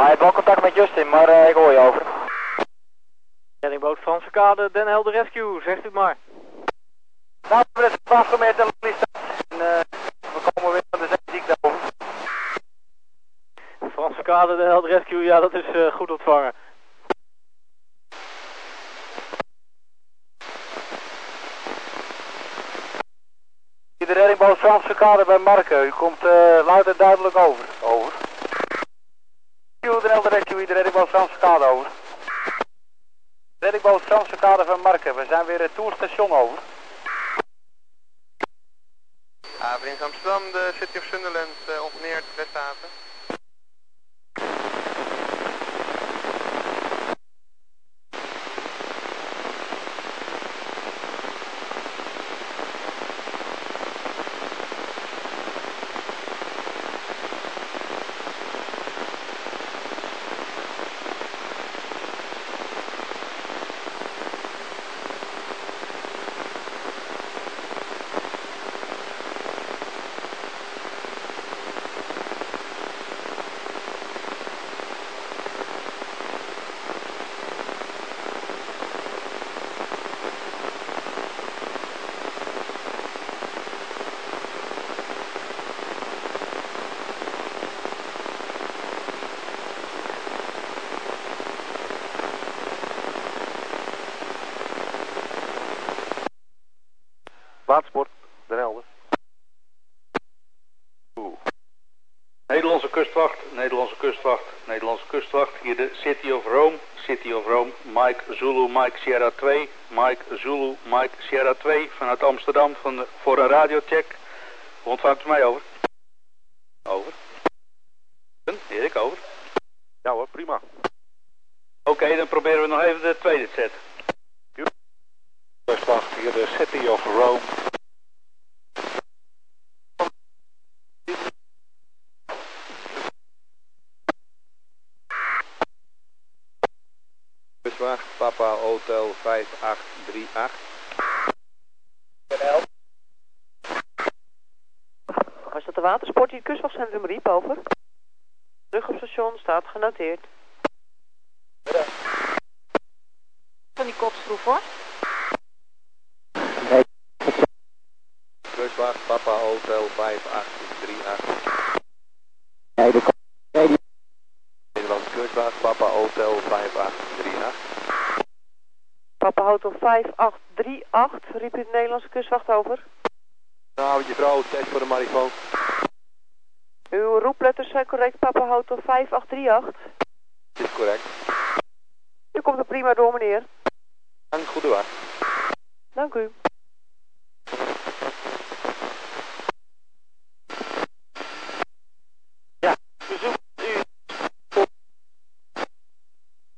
Hij heeft wel contact met Justin, maar ik hoor je over. Reddingboot Franse Kade, Den Helder Rescue, zegt u het maar. Nou, we hebben het 8 meter lang en we komen weer aan de zeeziek daarover. Franse Kade, Den Helder Rescue, ja dat is goed ontvangen. De Reddingboot Franse Kade bij Marken, u komt luid en duidelijk over. Over. Den Helder Rescue, de Reddingboot Franse Kade over. Reddingboot Franse Kade van Marken, we zijn weer het toerstation over. Vriend Amsterdam, de City of Sunderland, ongeneerd Westhaven. Watersport, Den Helder. Nederlandse kustwacht, Nederlandse kustwacht, Nederlandse kustwacht. Hier de City of Rome, Mike Zulu, Mike Sierra 2, Mike Zulu, Mike Sierra 2 vanuit Amsterdam voor een radiocheck. Ontvangt u mij over? Over. Erik, over. Ja hoor, prima. Oké, dan proberen we nog even de tweede set. Kustwacht, hier de City of Rome. Papa Hotel 5838. Was dat de watersport hier? Kustwachtcentrum Riep over. Terug op station staat genoteerd. Ja. Van die kopschroef hoor. Nee. Kustwacht Papa Hotel 5838. Nee, de kopschroef. Nederlandse Kustwacht Papa Hotel 5838. Papa Hotel 5838, riep u de Nederlandse kustwacht over? Nou, je vrouw, test voor de marifoon. Uw roepletters zijn correct, Papa Hotel 5838. Dit is correct. U komt er prima door, meneer. Dank, goede wacht. Dank u. Ja, bezoek u.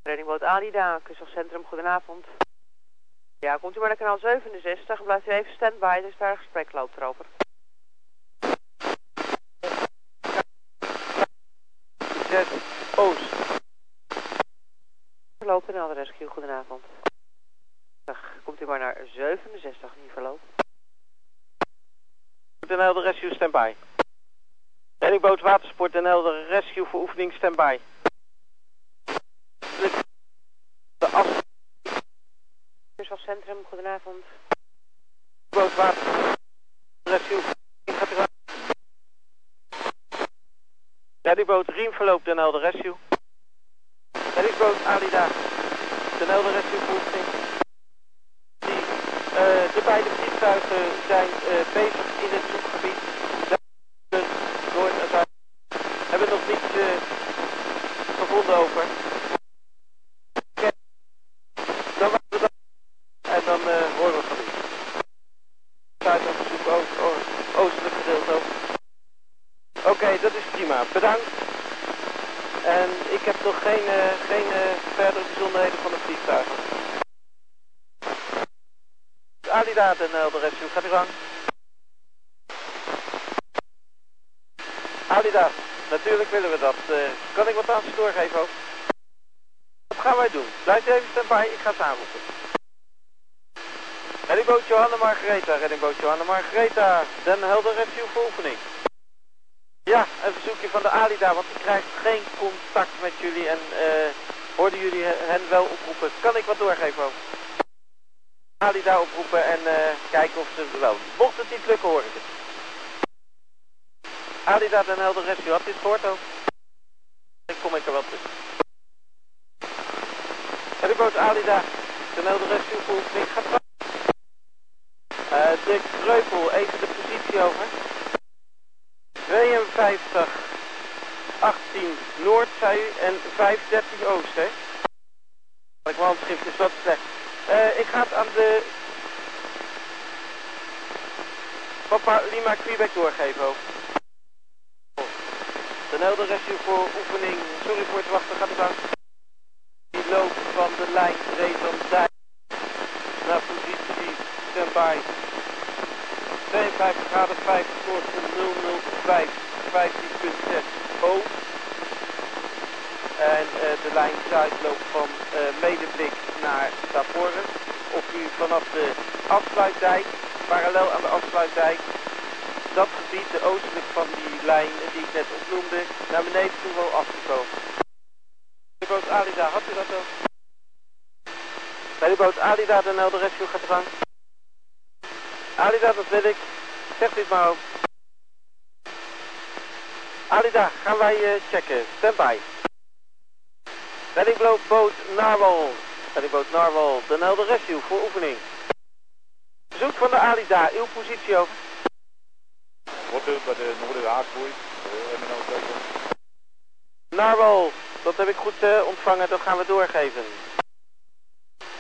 Reddingboot Alida, kustwachtcentrum, goedenavond. Ja, komt u maar naar kanaal 67, blijft u even standby, dus daar een gesprek loopt erover. Zet, Oost. Verloop in Helder Rescue, goedenavond. Komt u maar naar 67, niet verloop. Den Helder Rescue, standby. Reddingboot Watersport, Den Helder Rescue voor oefening, standby. De afstand. Kustwachtcentrum, goedenavond. Boot water. Rescue. Reddingsboot Riem Verloop, Den Helder Rescue. Reddingsboot Alida, Den Helder Rescue beoefening. De beide vliegtuigen zijn bezig in het zoekgebied. Noord en Zuid. Hebben nog niets gevonden over. Bedankt. En ik heb nog geen verdere bijzonderheden van het vliegtuig. Alida Den Helder Rescue, gaat u gang. Alida, natuurlijk willen we dat. Kan ik wat aan ze doorgeven ook? Wat gaan wij doen? Blijf even standby, ik ga ze aanroepen. Reddingboot Johanna Margaretha, Reddingboot Johanna Margaretha, Den Helder Rescue voor oefening. Ja, een verzoekje van de Alida, want die krijgt geen contact met jullie en hoorden jullie hen wel oproepen. Kan ik wat doorgeven ook? Alida oproepen en kijken of ze wel. Mocht het niet lukken, hoor ik het. Alida Den Helder Rescue, had dit gehoord ook? Dan kom ik er wel tussen. Reddingsboot Alida Den Helder Rescue, volgens mij gaat Dirk Kreupel, even de positie over. 52, 18 Noord, zei u, en 530 Oost, hè? Mijn handschrift is wat slecht. Ik ga het aan de Papa Lima Quebec doorgeven, ook. Den Helder Rescue voor oefening, sorry voor het wachten, gaat het aan. Die loopt van de lijn, reed van Dijk naar positie, standby. 52 graden 5 voor 005 15.6 O. En de lijn zuid loopt van Medeblik naar Staporen. Of u vanaf de afsluitdijk, parallel aan de afsluitdijk, dat gebied, de oostelijk van die lijn die ik net opnoemde, naar beneden toe wil afgekomen. De boot Alida, had u dat ook? Bij de boot Alida, Den Helder Rescue gaat eraan. Alida, dat wil ik. Zeg dit maar ook. Alida, gaan wij checken. Standby. Reddingboot Narwal. Reddingboot Narwal, Den Helder Rescue voor oefening. Bezoek van de Alida, uw positie over. Wordt er bij de Noorden Haasboei. Narwal, dat heb ik goed ontvangen, dat gaan we doorgeven.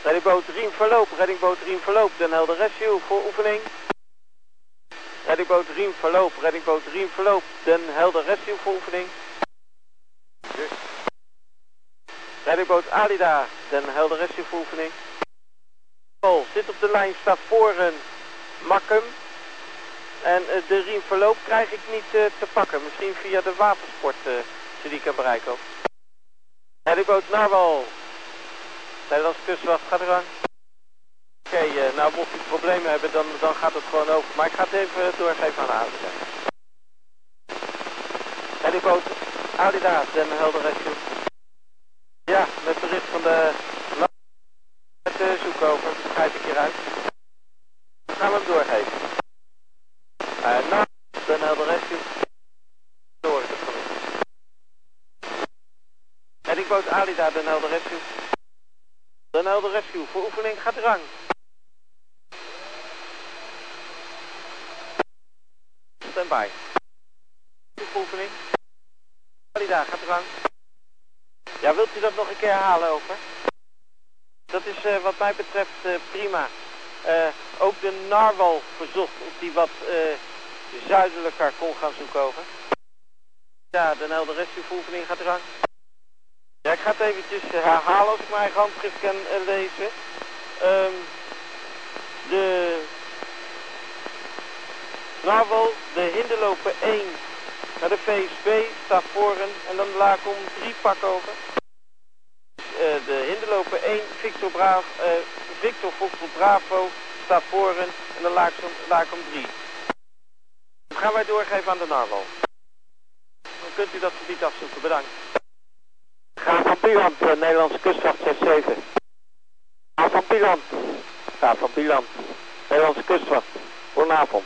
Reddingboot Riem Verloop, Reddingboot Riem Verloop, Den Helder Rescue voor oefening. Reddingboot Riem Verloop, Reddingboot Riem Verloop, Den Helder Rescue voor oefening. Yes. Reddingboot Alida, Den Helder Rescue voor oefening. Paul zit op de lijn, staat voor een Makkum. En de Riem Verloop krijg ik niet te pakken, misschien via de watersport, als je die kan bereiken. Reddingboot Narwal. Nederlandse Kustwacht, gaat er aan. Oké, nou mocht u problemen hebben, dan gaat het gewoon over. Maar ik ga het even doorgeven aan de Alida. Heliboot Alida, Den Helder Rescue. Ja, met bericht van de zoek over, schrijf ik hieruit. Dan gaan we hem doorgeven. Nou, Den Helder Rescue. Door. Heliboot Alida, Den Helder Rescue. Den Helder Rescue voor oefening gaat eraan. Standby. Voor oefening. Alida gaat eraan. Ja, wilt u dat nog een keer herhalen over? Dat is wat mij betreft prima. Ook de Narwal verzocht of die wat zuidelijker kon gaan zoeken over. Ja, Den Helder Rescue voor oefening gaat eraan. Ja, ik ga het eventjes herhalen als ik mijn eigen handschrift kan lezen. De Narwal, de Hindeloopen 1 naar de VSB, staat voor en dan de Lakom 3 pak over. Dus, de Hindeloopen 1, Victor Foxel Bravo, staat voor en dan Lakom 3. Dat gaan wij doorgeven aan de Narwal. Dan kunt u dat gebied afzoeken, bedankt. Graaf van Pieland, Nederlandse Kustwacht 67. Graaf van Pieland. Graaf van Pieland, Nederlandse Kustwacht. Goedenavond.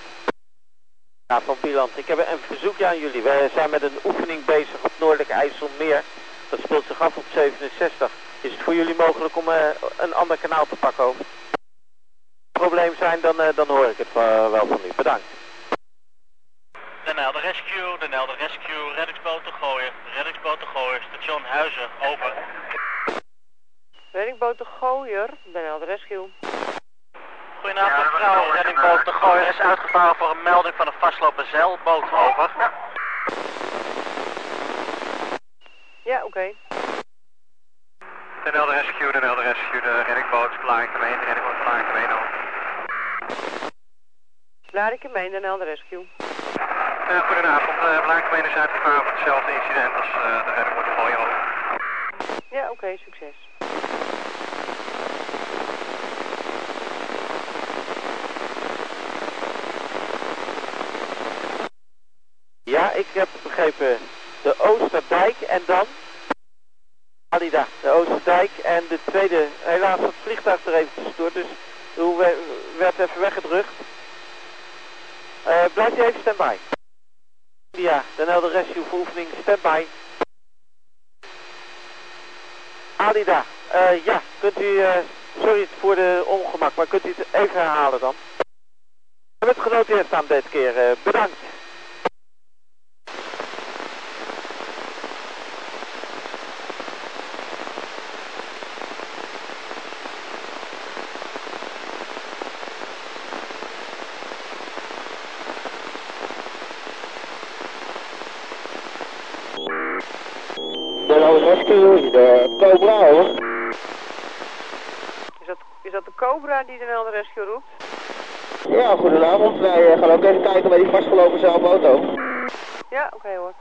Graaf van Pieland, ik heb een verzoekje aan jullie. We zijn met een oefening bezig op Noordelijk IJsselmeer. Dat speelt zich af op 67. Is het voor jullie mogelijk om een ander kanaal te pakken? Als er problemen zijn, dan hoor ik het wel van u. Bedankt. Den Helder Rescue, Den Helder Rescue, Reddingsboot de gooier, Reddingsboot de gooier, station Huizen, over. Reddingsboot de gooier, Den Helder Rescue. Goedenavond mevrouw, Reddingsboot de gooier is uitgevaren voor een melding van een vastlopende zeilboot, over. Ja, oké. Den Helder Rescue, Den Helder Rescue, de Reddingboot Blaakenmeen, de Reddingboot Blaakenmeen, over. Blaakenmeen, Den Helder Rescue. Goedenavond, Blaakenmeen is uitgevaren voor hetzelfde incident als de Reddingboot de gooier, over. Ja, oké, succes. Ja, ik heb begrepen de Oosterdijk en dan Alida, de Oosterdijk en de tweede. Helaas het vliegtuig er even tussendoor, dus we werd even weggedrukt. Blijft u even standby. India, Den Helder Rescue voor oefening standby. Alida, ja, kunt u, sorry voor de ongemak, maar kunt u het even herhalen dan? We hebben het genoteerd aan deze keer, bedankt. Cobra die Den Helder Rescue roept. Ja, goedenavond. Wij gaan ook even kijken bij die vastgelopen zaalauto. Ja, oké, hoor.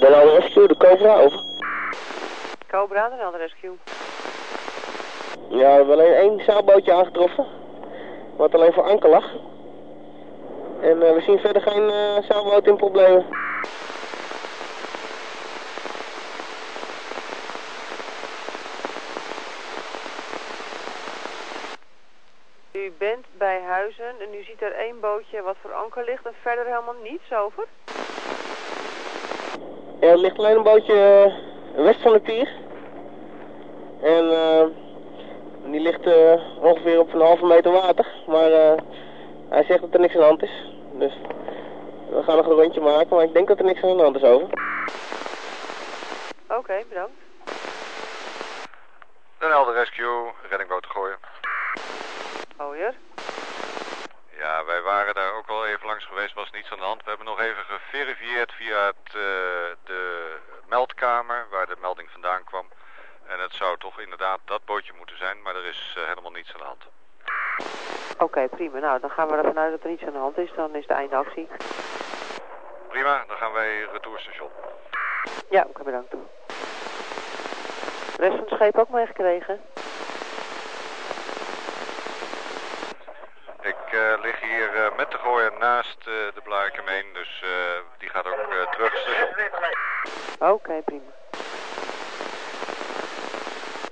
Den Helder Rescue, de Cobra, over. Cobra, Den Helder Rescue. Ja, we hebben alleen één zeilbootje aangetroffen, wat alleen voor anker lag. En we zien verder geen zeilboot in problemen. U bent bij Huizen en u ziet er één bootje wat voor anker ligt en verder helemaal niets over. Ja, er ligt alleen een bootje west van de pier. En die ligt ongeveer op een halve meter water. Maar hij zegt dat er niks aan de hand is. Dus we gaan nog een rondje maken, maar ik denk dat er niks aan de hand is over. Oké, bedankt. Den Helder Rescue, Reddingboot de gooier. Gooier? Ja, wij waren daar ook al even langs geweest, was niets aan de hand. We hebben nog even geverifieerd via de meldkamer, waar de melding vandaan kwam. En het zou toch inderdaad dat bootje moeten zijn, maar er is helemaal niets aan de hand. Oké, prima. Nou, dan gaan we ervan uit dat er niets aan de hand is. Dan is de eindactie. Prima, dan gaan wij retourstation. Ja, oké, bedankt. De rest van het scheep ook meegekregen. Ik lig hier met de gooier naast de Blaakenmeen, dus die gaat ook terug. Oké, prima.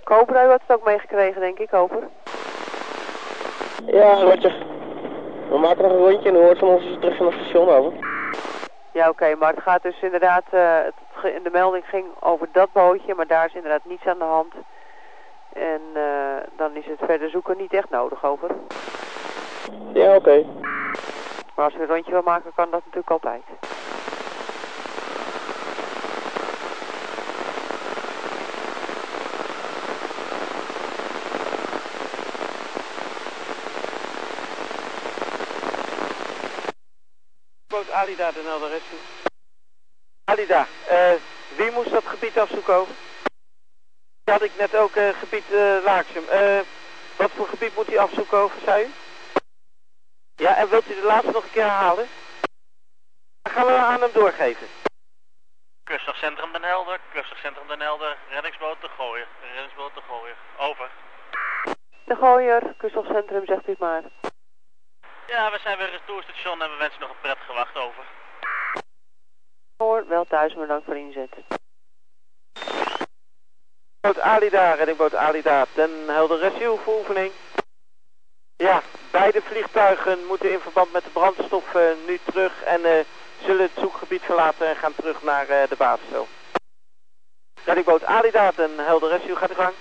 Cobra, u had het ook meegekregen, denk ik, over. Ja, Roger. We maken nog een rondje en u hoort van ons terug van het station, over. Ja, oké, maar het gaat dus inderdaad, de melding ging over dat bootje, maar daar is inderdaad niets aan de hand. En dan is het verder zoeken niet echt nodig, over. Ja, oké. Maar als u een rondje wil maken, kan dat natuurlijk altijd. Boot Alida, Den Helder Rescue. Alida, wie moest dat gebied afzoeken over? Die had ik net ook, gebied Laaksum. Wat voor gebied moet u afzoeken over, zei u? Ja, en wilt u de laatste nog een keer herhalen? Dan gaan we aan hem doorgeven. Kustwachtcentrum Den Helder, Kustwachtcentrum Den Helder, Reddingsboot de gooier, Reddingsboot de gooier, over. De gooier, Kustwachtcentrum, zegt u het maar. Ja, we zijn weer retourstation en we wensen nog een pret gewacht, over. Hoor, wel thuis, maar dank voor inzet. Boot Alida, Reddingboot Alida, Den Helder Rescue voor oefening. Ja, beide vliegtuigen moeten in verband met de brandstof nu terug en zullen het zoekgebied verlaten en gaan terug naar de basisstel. Reddingboot Alida, Den Helder Rescue, gaat de gang.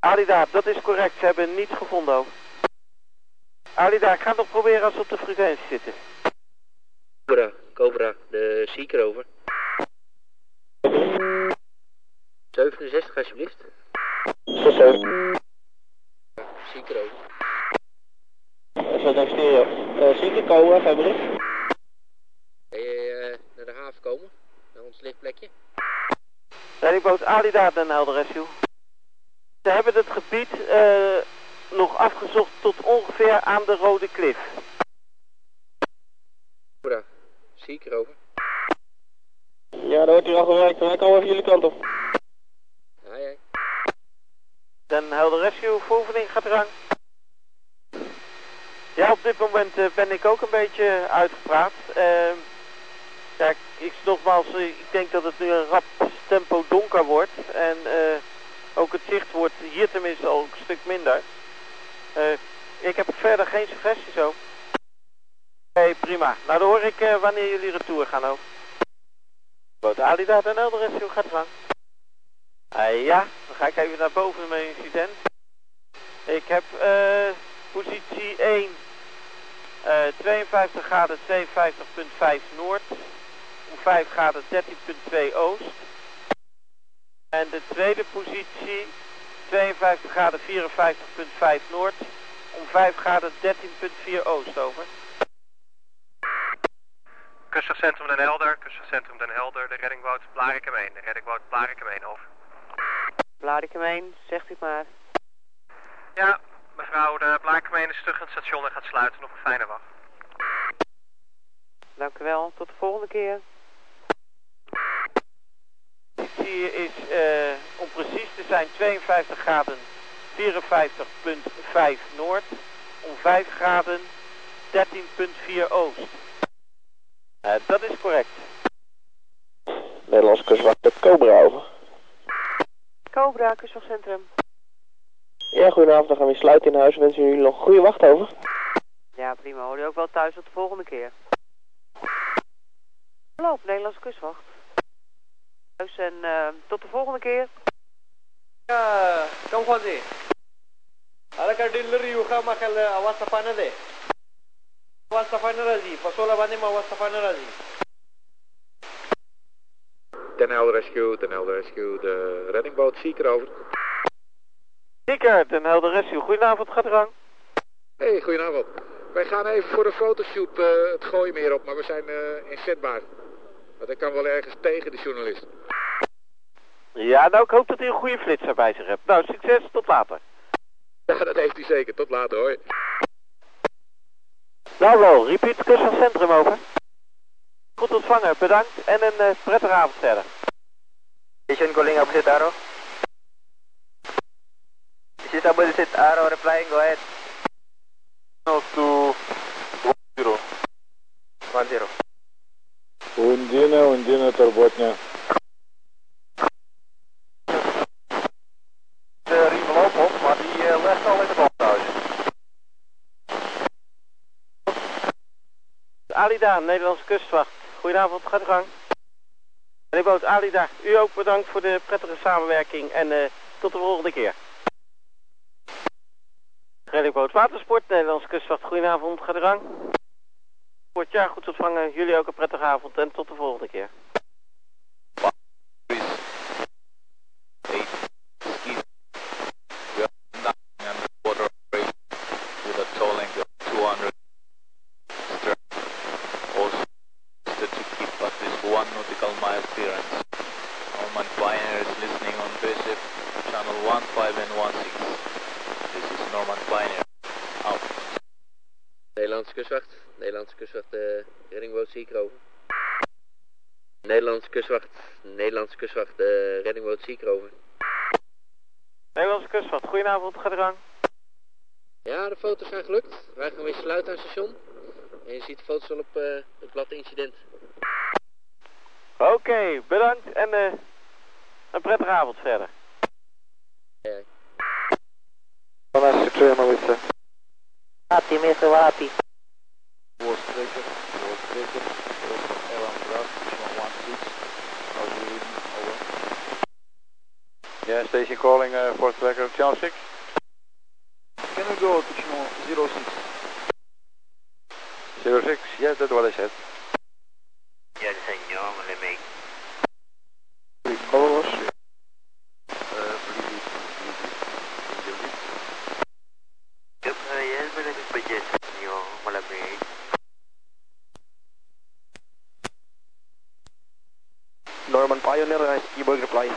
Alida, dat is correct, ze hebben niets gevonden ook. Alida, ik ga het nog proberen als ze op de frequentie zitten. Cobra, de Seeker over. 67 alsjeblieft. Seeker over. Zet een stereo. Seeker, Cobra, ga je bericht? Wil je naar de haven komen? Naar ons lichtplekje? Reddingboot Alida, Den Helder Rescue. Ze hebben het gebied nog afgezocht tot ongeveer aan de Rode Klif. Cobra, Seeker over. Ja, daar wordt hier al gewerkt. Wij komen even jullie kant op. Den Helder Rescue, vooroefening gaat eraan. Ja, op dit moment ben ik ook een beetje uitgepraat. Ja, ik denk dat het nu een rap tempo donker wordt. En ook het zicht wordt hier tenminste al een stuk minder. Ik heb verder geen suggestie zo. Oké, prima. Nou, dan hoor ik wanneer jullie retour gaan ook. Boot Alida, Den Helder Rescue gaat eraan. Ja, dan ga ik even naar boven met mijn incident. Ik heb positie 1, 52 graden 52.5 noord, 5 graden 13.2 oost. En de tweede positie, 52 graden 54.5 noord, 5 graden 13.4 oost, over. Kustwachtcentrum Den Helder, Kustwachtcentrum Den Helder, de Reddingboot Blaakenmeen, de Reddingboot Blaakenmeen, over. Blaakenmeen, zegt u maar. Ja, mevrouw, de Blaakenmeen is terug in het station en gaat sluiten. Nog een fijne wacht. Dank u wel, tot de volgende keer. De positie is, om precies te zijn, 52 graden 54.5 noord, om 5 graden 13.4 oost. Dat is correct. Nederlandse kustwacht, Cobra, over. Cobra, Kustwachtcentrum. Ja, goedenavond, dan gaan we sluiten in huis. Wensen jullie nog een goede wacht, over. Ja, prima. Hoor je ook wel thuis, tot de volgende keer. Verloop, Nederlandse kustwacht. Thuis en tot de volgende keer. Ja, kom gewoon zie. Alaka dealer, je gaat maar gaan awastafana de. Awastafana razi, pasola banem awastafana razi. Den Helder Rescue, Den Helder Rescue, de Reddingboot Seeker, over. Seeker, Den Helder Rescue, goedenavond, gaat er aan. Hey, goedenavond. Wij gaan even voor een fotoshoot het gooien meer op, maar we zijn inzetbaar. Want ik kan wel ergens tegen de journalist. Ja, nou ik hoop dat hij een goede flitser bij zich hebt. Nou, succes, tot later. Ja, dat heeft hij zeker, tot later hoor. Nou wel, repeat Kustwachtcentrum, over. Goed ontvangen, bedankt en een prettige avond verder. Station calling upset arrow. This is upset arrow, replying, go ahead. 10. 10. Undina, Torbotnia. De Riem Verloop op, maar die legt al in de bal thuis. Alida, Nederlandse kustwacht. Goedenavond, gaat de gang. Reddingboot Alida, u ook bedankt voor de prettige samenwerking en tot de volgende keer. Reddingboot Watersport, Nederlandse kustwacht, goedenavond, gaat de gang. Wordt ja, goed ontvangen. Jullie ook een prettige avond en tot de volgende keer. Nederlandse kustwacht, Reddingboot Seacrover. Nederlandse kustwacht, goedenavond, ga de gang. Ja, de foto's zijn gelukt. Wij gaan weer sluiten aan het station. En je ziet de foto's al op het blad incident. Oké, bedankt en een prettige avond verder. Ja. Vanuit Secteur Maritza. Wati, meester Wati. Yeah, station calling for tracker channel 6. Can we go to channel 06? 06, yes, that's what I said. Yes, I know, let me. Recall us. Norman Pioneer, keyboard reply.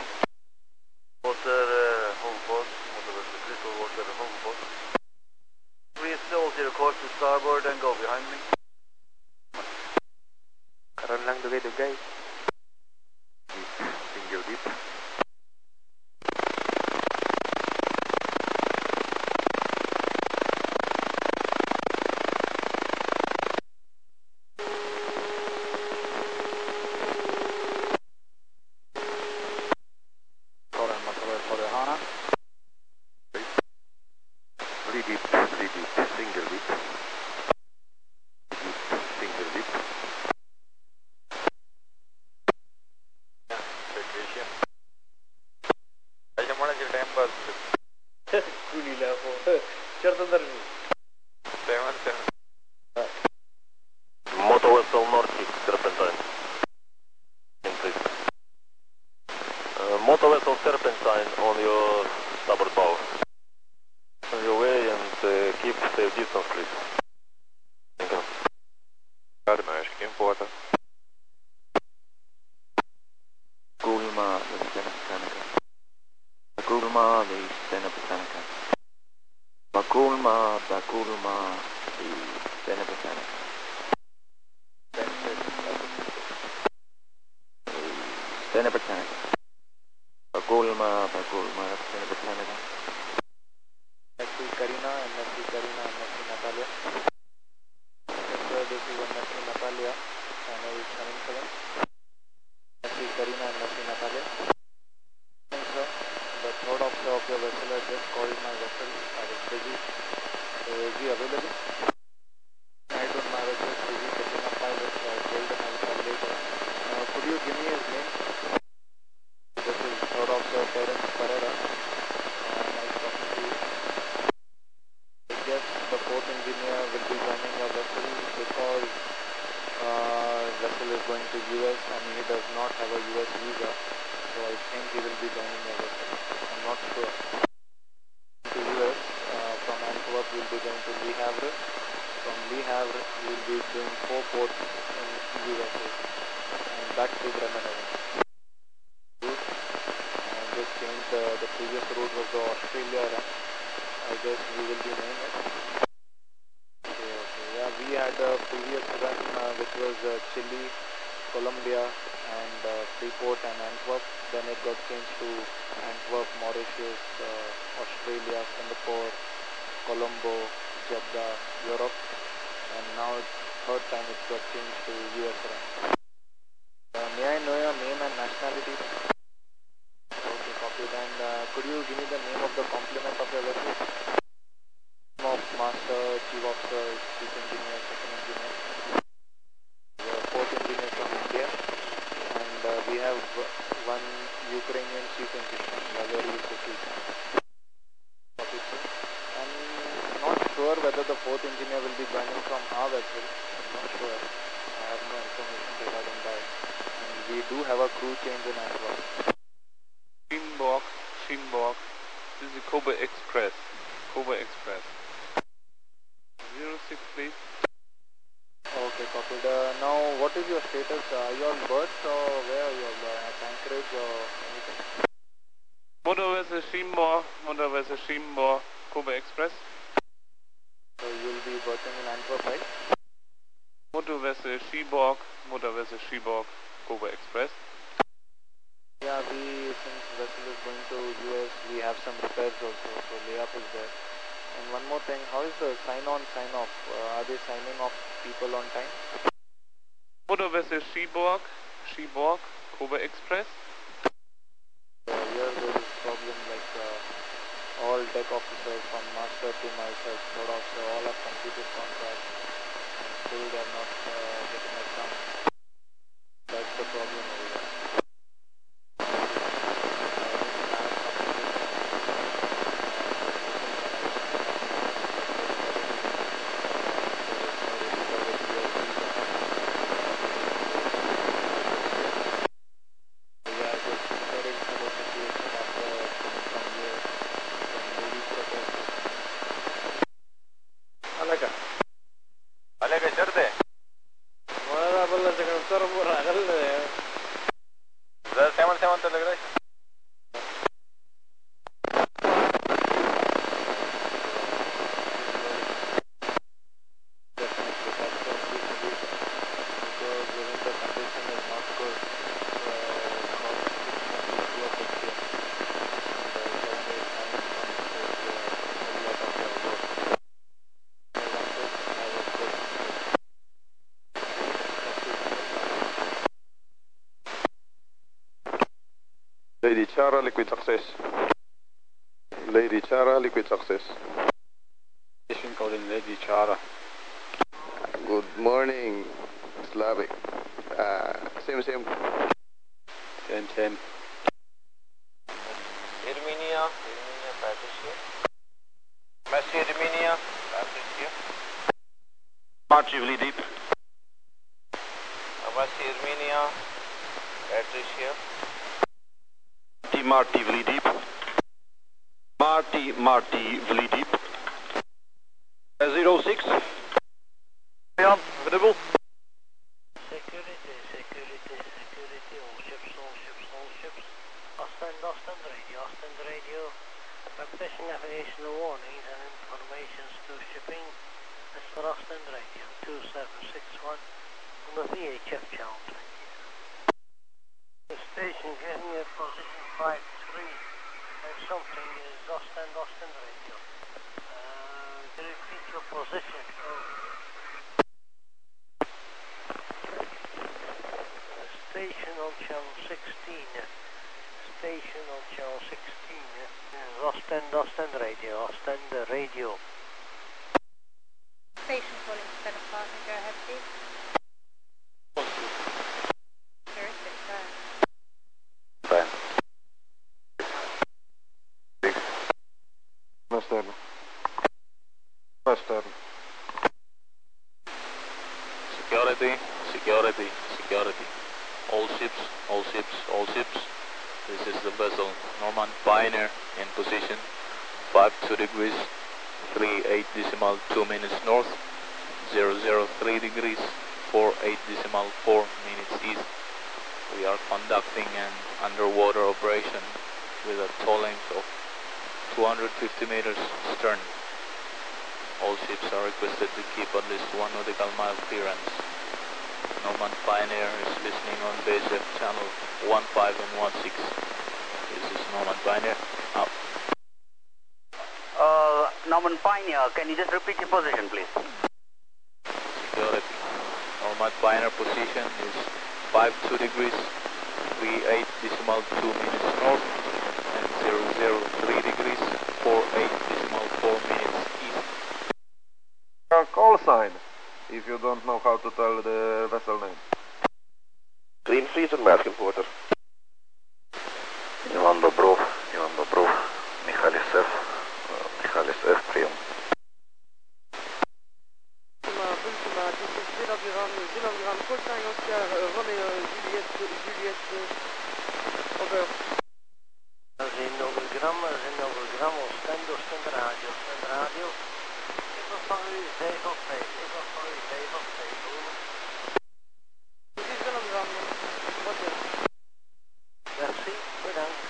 Ukrainian sequence, very useful. And not sure whether the fourth engineer will be joining from our vessel. I'm not sure. I have no information regarding that. And we do have a crew change in as well. Streambox. This is the Kobe Express. 06, please. Okay, copy. Now, what is your status? Are you on bird or where are you on bird? At anchorage or anything? Motorwessel Streambox, Kobe Express. So you'll be working in Antwerp, right? Motorwessel Schiebok, Kobe Express. Yeah, since vessel is going to US, we have some repairs also, so layup is there. And one more thing, how is the sign-off? Are they signing off people on time? Motorwessel Schiebok, Kobe Express. Here there is problem like all deck officers from master to myself, third officer, all have completed contracts and still they are not getting it done. That's the problem over there. Lady Chara, liquid success. Station code in Lady Chara. Good morning, Slavic. Same. Irminia, Patricia. Messi Irminia, Patricia. Massively deep. Messi Irminia, Patricia. Marty Vliediep. 06. Ja, verdubbel. Security, all ships. Ascend radio. Practicing navigation warnings and informations to shipping. Mr. Ascend radio, 2761 on the VHF channel. The station, give me a position 5-3 and something is Austin radio. Repeat your position. Station on channel 16. Austin radio. Austin radio. Station calling to set a passenger ahead, please. Security. All ships. This is the vessel Norman Pioneer in position 52 degrees 38.2 minutes north, 003 degrees 48.4 minutes east. We are conducting an underwater operation with a tow length of 250 meters stern. All ships are requested to keep at least 1 nautical mile clearance. Norman Pioneer is listening on base F channel 15 and 16. This is Norman Pioneer. Up. Norman Pioneer, can you just repeat your position, please? Security. Norman Pioneer position is 52 degrees, 38.2 minutes north, and 003 degrees, 48.4 minutes east. Your call sign, if you don't know how to tell the vessel name. Green Freezer, Merkenporter. Ivan Dobrov, Michalis F, Priam. Zender radio. Ik was van u 7 op 2. Dit is Willem van me. Wat is het? Merci, bedankt.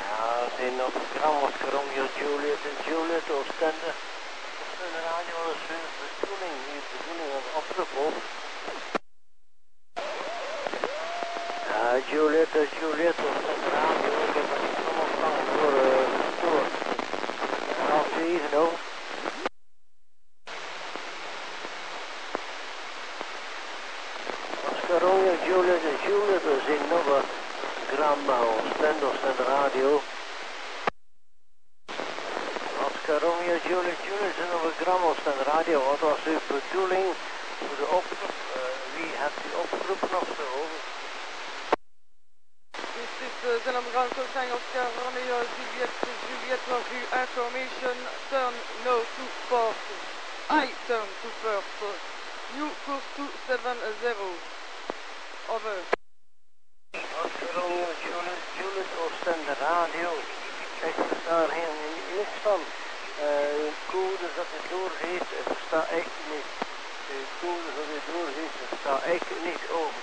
Ja, zender op het gram was Coromio Juliet en Juliet Oostende. Zender radio was de bedoeling, hier de bedoeling was afgevoerd. Ja, Juliet en Juliet Oostende radio. Ik heb dat niet allemaal vangen voor gestoord. Even over. Oscaronio, Juliet, we zien nog wat Gramma, Oostendels en de radio. Oscaronio, Juliet, zijn nog wat Gramma, Oostendels en radio. Wat was uw bedoeling voor de oproep? Wie hebt u opgeroepen of zo? Dus Willem Grand Coaching Oscar Romeo Juliet for you information, turn no to 40. I turn to 40. New course 270. Over. Oscar Romeo Juliet Oostende Radio. Ik versta er helemaal niks van. Uw code dat u doorgeeft, versta ik niet. Uw code dat u doorgeeft, versta ik niet over.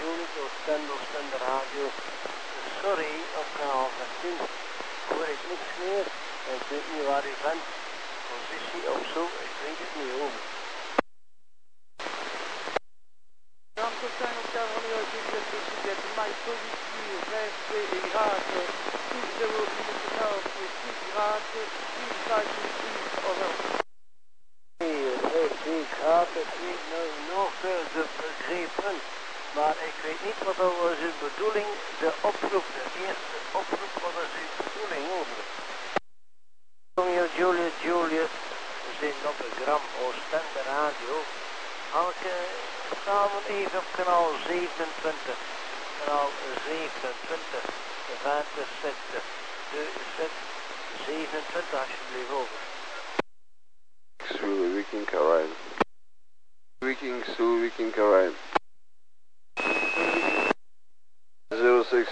Juliet Oostende Radio. Sorry, op kanaal 15 hoor ik niks meer. Ik weet niet waar u bent. Positie of zo, ik weet het niet over. Dan tot zijn op kanaal 15, mijn positie 5 graden. 2 graden, 10 graden, 10 graden, 10 over. 5 graden, 10 nog begrepen. Maar ik weet niet wat was uw bedoeling, de oproep, de eerste oproep, wat was uw bedoeling over? Juliet, we zijn op de Gram Oostende Radio. Halke, samen even op kanaal 27. Kanaal 27, de 50, de set 27, alsjeblieft over. Weekend Carina. 06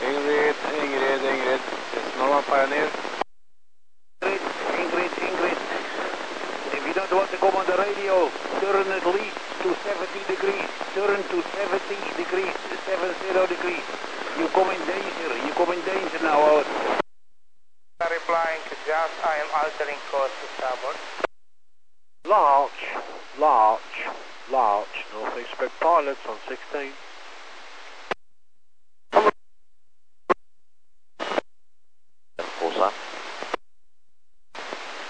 Ingrid, is Norman Pioneer. Ingrid, if you don't want to come on the radio, turn at least to 70 degrees, turn to 70 degrees, 70 degrees, you come in danger now out. I'm replying to that, I am altering course to starboard. Large, North Expect pilots on 16. Forza.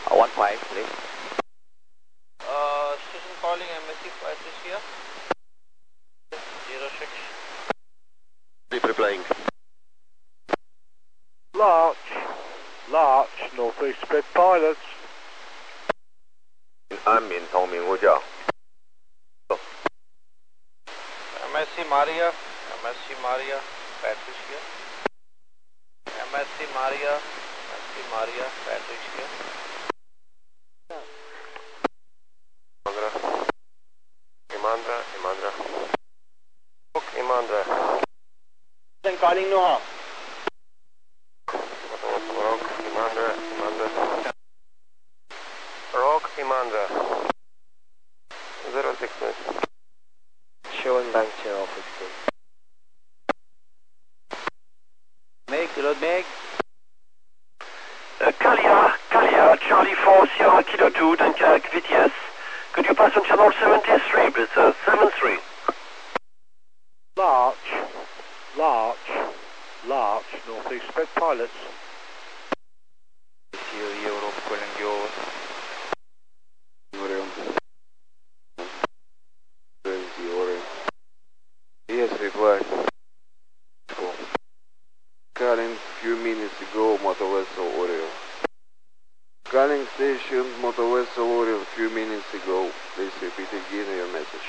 1-5, please. Station calling MSC IRA. 06. Keep replying. Large, North Expect pilots. I'm in Tommy Woodja. MSC Maria, Patricia. MSC Maria, Patricia. Imandra. Look, Imandra. I'm calling Noha. Rock, Imandra. 069. Shown bank channel 16. Meg. Kalia, Charlie 4, Sierra Kilo 2, Dunkirk, VTS. Could you pass on channel 73, please, 73. Large, Northeast, spread pilots. Europe, calling yours. Yes, reply. Calling few minutes ago, motor vessel Oriole. Calling station, motor vessel Oriole, few minutes ago. Please repeat again your message.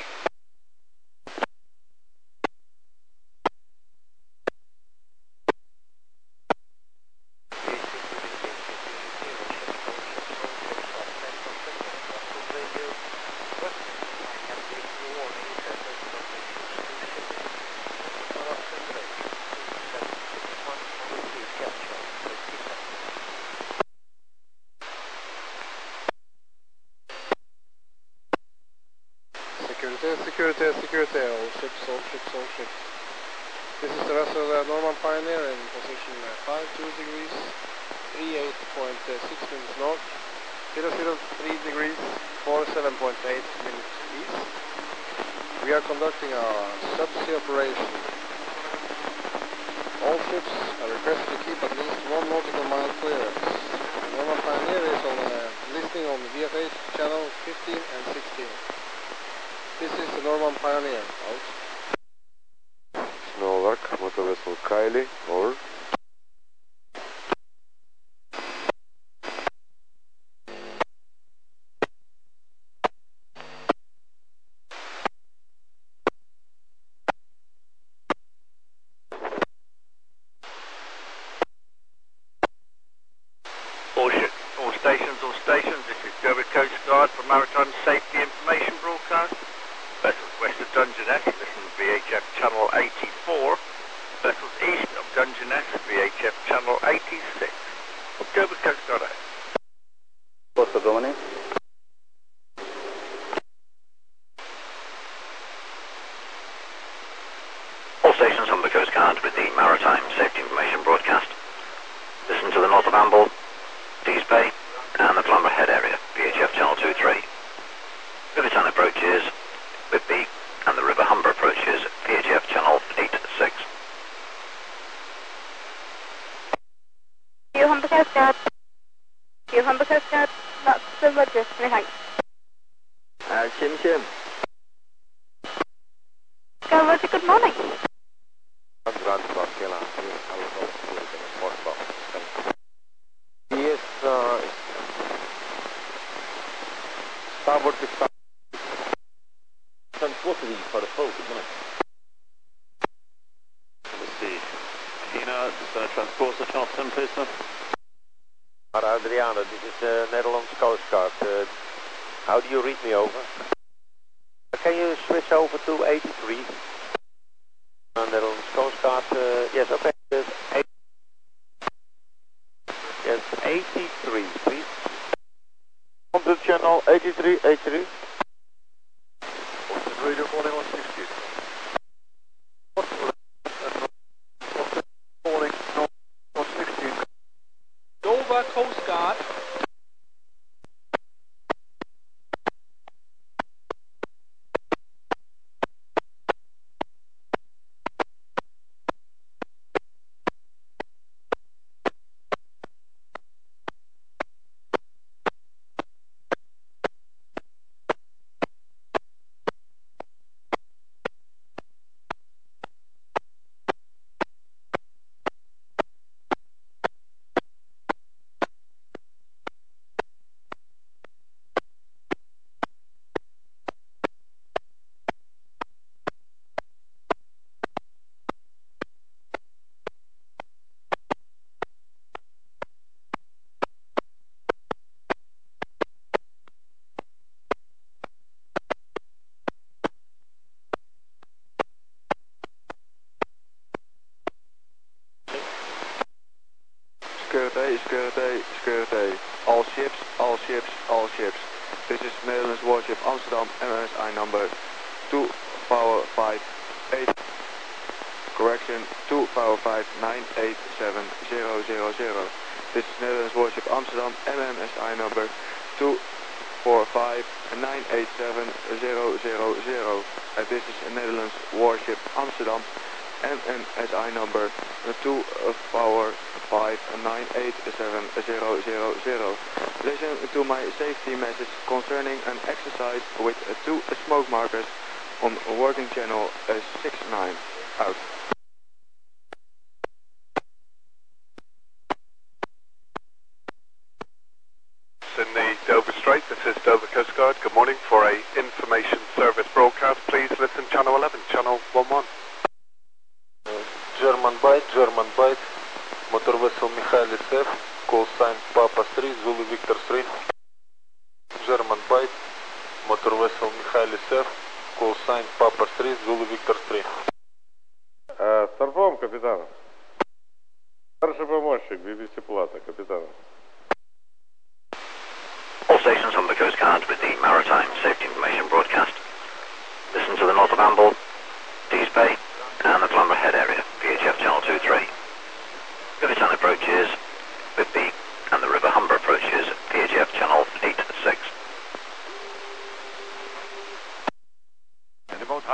security, all ships, all ships, all ships. This is the vessel Norman Pioneer in position 52 degrees, 38.6 minutes north, 003 degrees, 47.8 minutes east. We are conducting a subsea operation. All ships are requested to keep at least 1 nautical mile clearance. Norman Pioneer is on listening on VFH channel 15 and 16. This is the Norman Pioneer, out. Snow luck, motor vessel Kylie, over.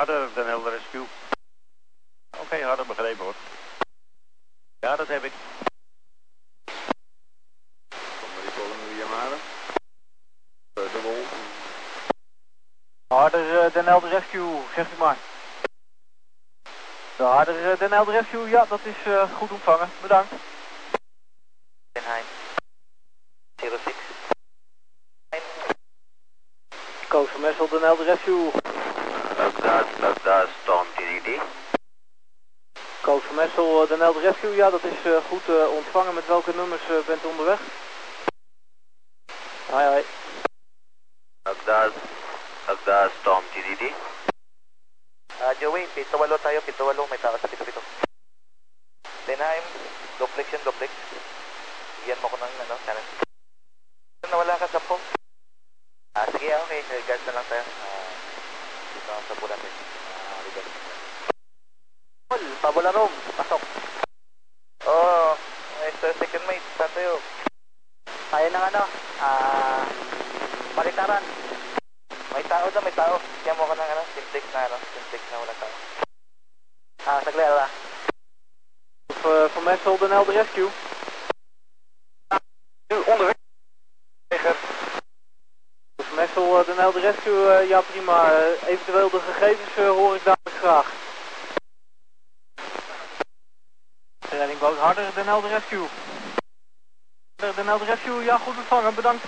Harder, Den Helder Rescue. Oké, Harder, begrepen hoor. Ja, dat heb ik. Marie Paul en William De Wol. Harder, Den Helder Rescue, zegt u maar. De Harder, Den Helder Rescue, ja, dat is goed ontvangen. Bedankt. Den Heijn. 06. Coach van Messel, Den Helder Rescue. Lugdaad, Storm DDD. Coach van Messel, Den Helder Rescue, ja, dat is goed ontvangen. Met welke nummers bent u onderweg? Hai, hai. Lugdaad, Storm DDD. Joey, pitowalo tayo, pitowalo, may takas na pito-pito. Denheim, duplex yan, duplex. Iyan mo ko ng, ano, channel. Nawala ka, sampo. Sige, okay, guys na lang tayo. Dito sa Bulanit. Regarding. Paul, Pabularong, pasok. Oo, extra second mate, saan tayo? Tayo ng, ano, Palitaran. May tao. Kaya mo ka ng, ano, simtik na, ano. Saglera. Van Messel, Den Helder Rescue. Nu onderweg. Van Messel, Den Helder Rescue, ja prima. Eventueel de gegevens hoor ik dadelijk graag. Reddingboot Harder, Den Helder Rescue. Den Helder Rescue, ja goed ontvangen, bedankt.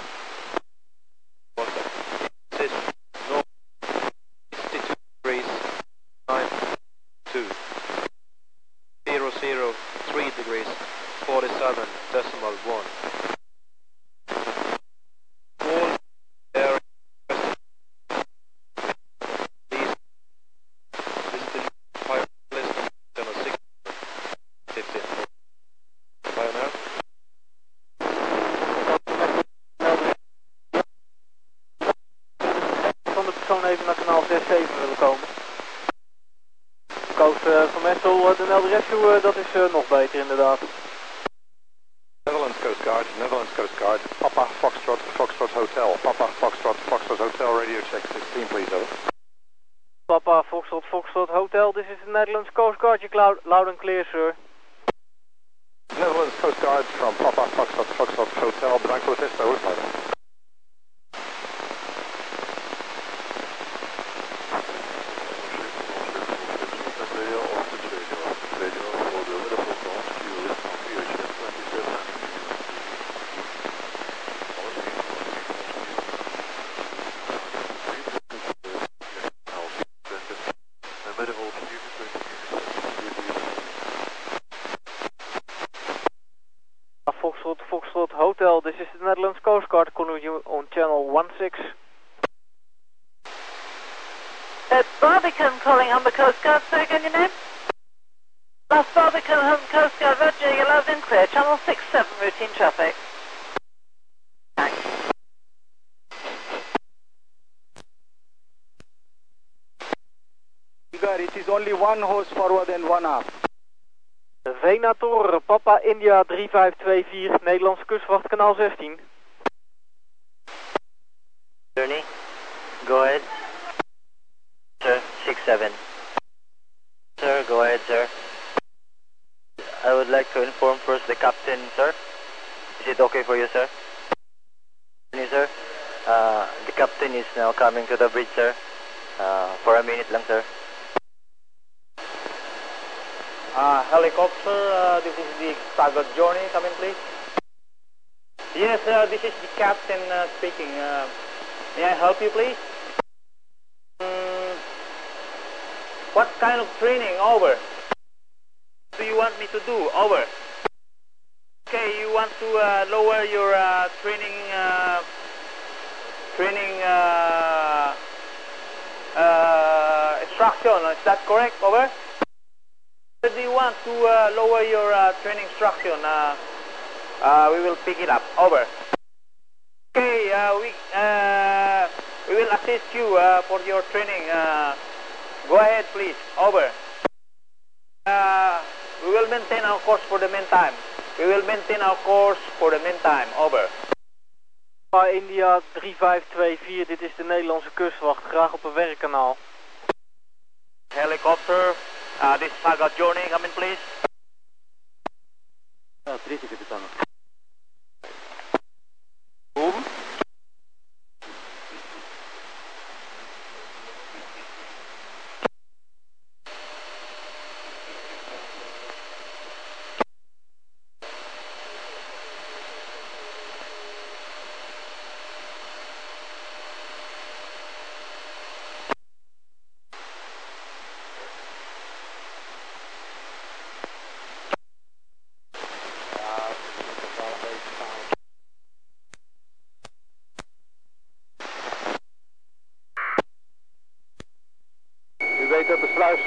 Dat is nog beter inderdaad. Netherlands Coast Guard, Papa Foxtrot, Foxtrot Hotel, Papa Foxtrot, Foxtrot Hotel, radio check 16 please over. Papa Foxtrot, Foxtrot Hotel, this is the Netherlands Coast Guard, you're loud and clear sir. Netherlands Coast Guard from Papa Foxtrot, Foxtrot Hotel, bedankt voor het testen, hoor. Venator, Papa India 3524, Nederlandse Kustwacht, kanaal 16. Journey, go ahead. Sir, 67. Sir, go ahead, sir. I would like to inform first the captain, sir. Is it okay for you, sir? Journey, sir. The captain is now coming to the bridge, sir. For a minute lang, sir. Helicopter, this is the target Journey, come in please. Yes, this is the captain speaking. May I help you please? What kind of training? Over. What do you want me to do? Over. Okay, you want to lower your training instruction, is that correct? Over. Do you want to lower your training instruction? We will pick it up. Over. Okay, we will assist you for your training. Go ahead, please. Over. We will maintain our course for the meantime. We will maintain our course for the meantime. Over. India 3524, dit is de Nederlandse Kustwacht. Graag op een werkkanaal. Helicopter, this is Saga Journey, come in please. 3, kapitein. Oben.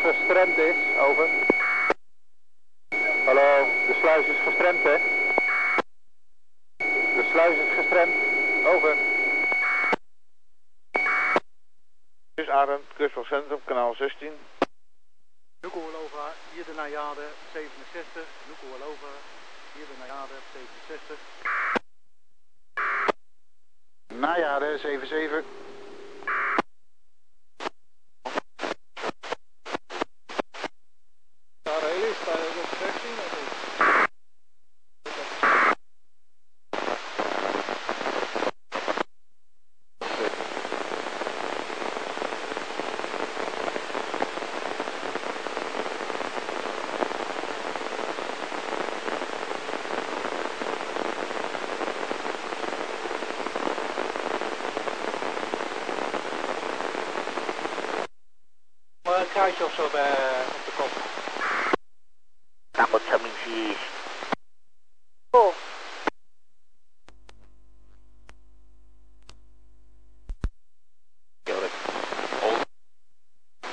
Gestremd is, over. Hallo, de sluis is gestremd, hè? De sluis is gestremd, over. Dus Arend, Kustwachtcentrum, kanaal 16. Nuko Olova, hier de Najade 67. Nuko Olova, hier de Najade 67. Najade 77. Of zo bij op de kop. Number 70. Oh.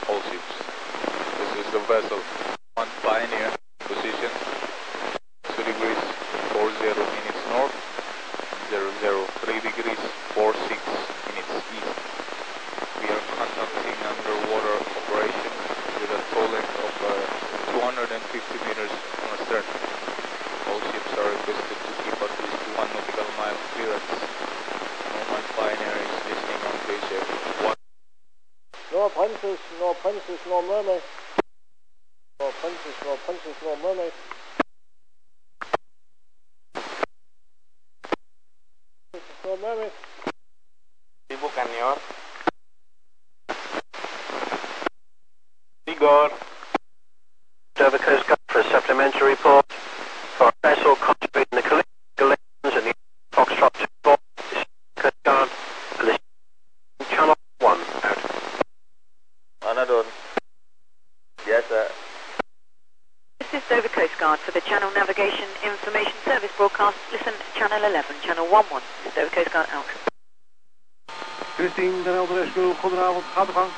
All ships. This is the vessel. One Pioneer. Position. 2 degrees 40 minutes north. 003 degrees 46 minutes east. We are conducting underwater operation. A full length of 250 meters on a stern. All ships are requested to keep at least 1 nautical mile clearance. Norman Pioneer is listening on page 1. No punches, no punches, no mermaid. No punches, no punches, no mermaid. No mermaid. Tipo Cañor. Igor. Dover Coast Guard for a supplementary report. For a vessel contributing the collections in the Foxtrot 2-4, the Coast Guard for the Channel 1 out. Anadon. Yes, sir. This is Dover Coast Guard for the Channel Navigation Information Service broadcast. Listen, Channel 11, Channel 11. This is Dover Coast Guard out. Christine, Den Helder Rescue, goedenavond, gaat de gang.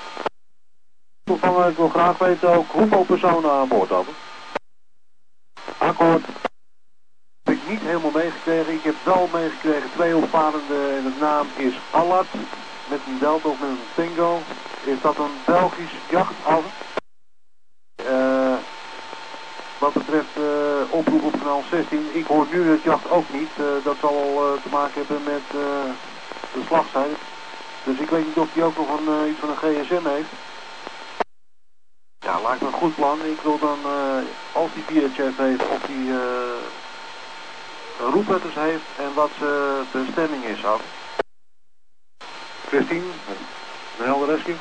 Ik wil graag weten ook hoeveel personen aan boord hadden. Akkoord. Heb ik niet helemaal meegekregen. Ik heb wel meegekregen 2 opvarenden en de naam is Allard. Met een delta of met een tingo. Is dat een Belgisch jachtauto? Wat betreft oproep op kanaal 16. Ik hoor nu het jacht ook niet. Dat zal te maken hebben met de slagzijde. Dus ik weet niet of die ook nog iets van een GSM heeft. Ja, lijkt me een goed plan. Ik wil dan, als die VHF heeft, of die roepletters heeft en wat de bestemming is af. Christine, Den Helder Rescue.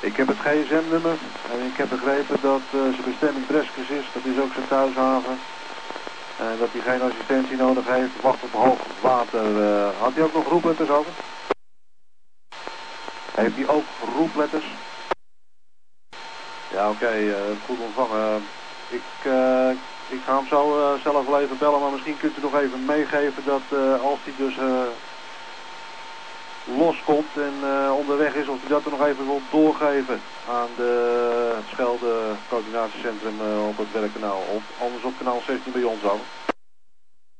Ik heb het GSM-nummer en ik heb begrepen dat zijn bestemming Breskes is, dat is ook zijn thuishaven. En dat hij geen assistentie nodig heeft, wacht op hoog water. Had hij ook nog roepletters over? Heeft hij ook roepletters? Ja, oké, goed ontvangen. Ik ga hem zo zelf wel even bellen, maar misschien kunt u nog even meegeven dat als hij dus loskomt en onderweg is, of u dat er nog even wilt doorgeven aan het Schelde coördinatiecentrum op het werkkanaal, of anders op kanaal 16 bij ons dan.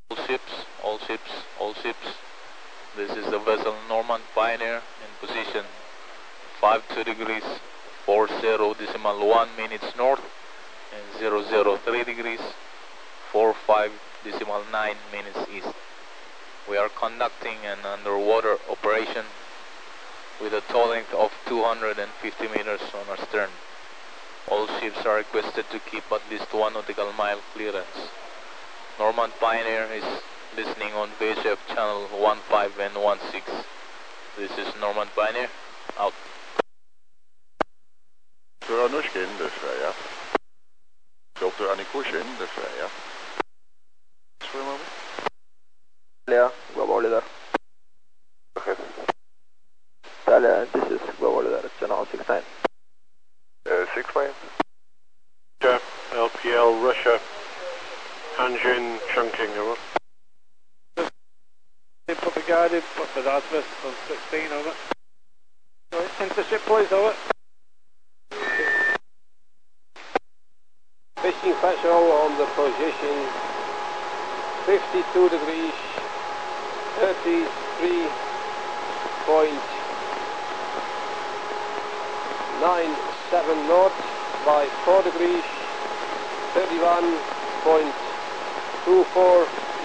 All ships, all ships, all ships. This is the vessel Norman Pioneer in position 52 degrees. 40.1 minutes north and 003 degrees 45.9 minutes east. We are conducting an underwater operation with a tow length of 250 meters on our stern. All ships are requested to keep at least 1 nautical mile clearance. Norman Pioneer is listening on VHF channel 15 and 16. This is Norman Pioneer, out. Door aan Oeskin, dus ja. Klopt door aan die Koeshin, dus ja. Voor een moment. Ja, Grab Alida. Oké. Talia, this is Grab Alida, channel 16. 6 Russia, LPL, Russia, Hanjin, chunking, over. Proper guided, but the adverse on 16, over. Intercept, please, over. Fishing vessel on the position 52 degrees 33.97 knots by 4 degrees 31.24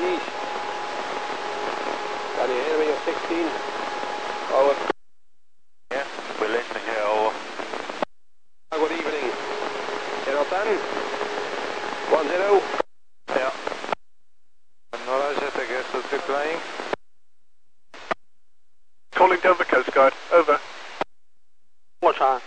east. Can you hear me on 16? Over. Yeah, we're listening here, over. Good evening. 010. 1-0. Yeah. Norway, I guess that's the flying. Calling down the Coast Guard. Over. Watch on.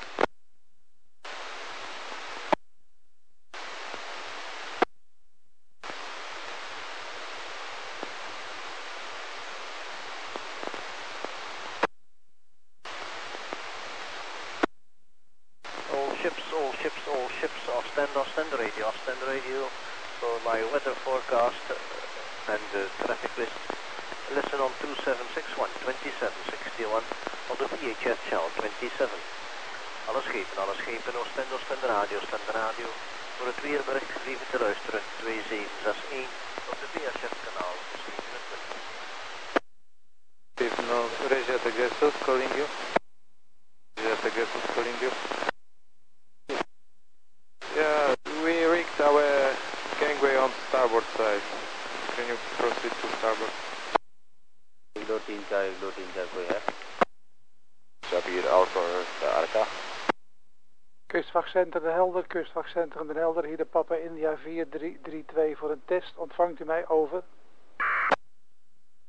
Kustwachtcentrum Den Helder, Kustwachtcentrum Den Helder, hier de Papa India 4332 voor een test. Ontvangt u mij, over?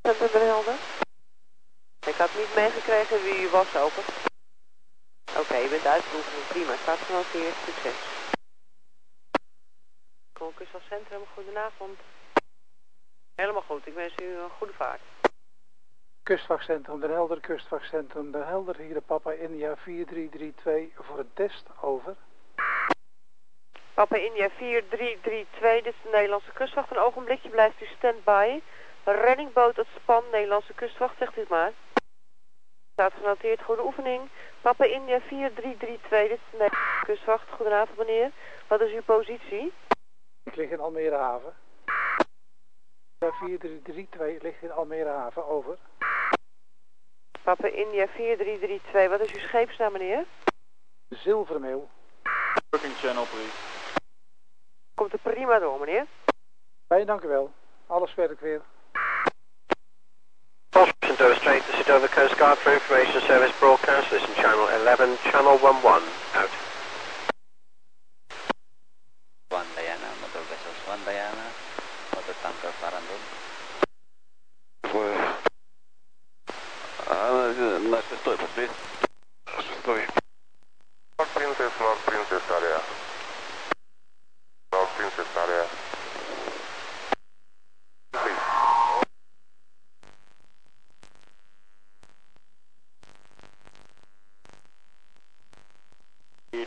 Centrum Den Helder. Ik had niet meegekregen wie u was, over. Oké, je bent uitgeoefend, prima. Stadsgenoteerd, succes. Kustwachtcentrum, goedenavond. Helemaal goed, ik wens u een goede vaart. Kustwachtcentrum Den Helder, Kustwachtcentrum Den Helder, hier de Papa India 4332 voor een test, over. Papa India 4332, dit is de Nederlandse kustwacht, een ogenblikje blijft u standby. Reddingboot het span, Nederlandse kustwacht, zegt u maar. Staat genoteerd, goede oefening. Papa India 4332, dit is de Nederlandse kustwacht, goedenavond meneer. Wat is uw positie? Ik lig in Almere haven. 4332 ligt in Almere haven, over. Papa India 4332, wat is uw scheepsnaam meneer? Zilvermeel. Working channel please. Komt er prima door meneer? Nee, dank u wel. Alles werkt weer. Passenger straight to Sedona Coast Guard for information service broadcast. Listen channel 11, channel 11, out. One Diana, motor vessels One Diana, motor tanker Farandon. На шестой, подбей. Шестой. Норд Принцесс Ария. Норд Принцесс Ария. Please.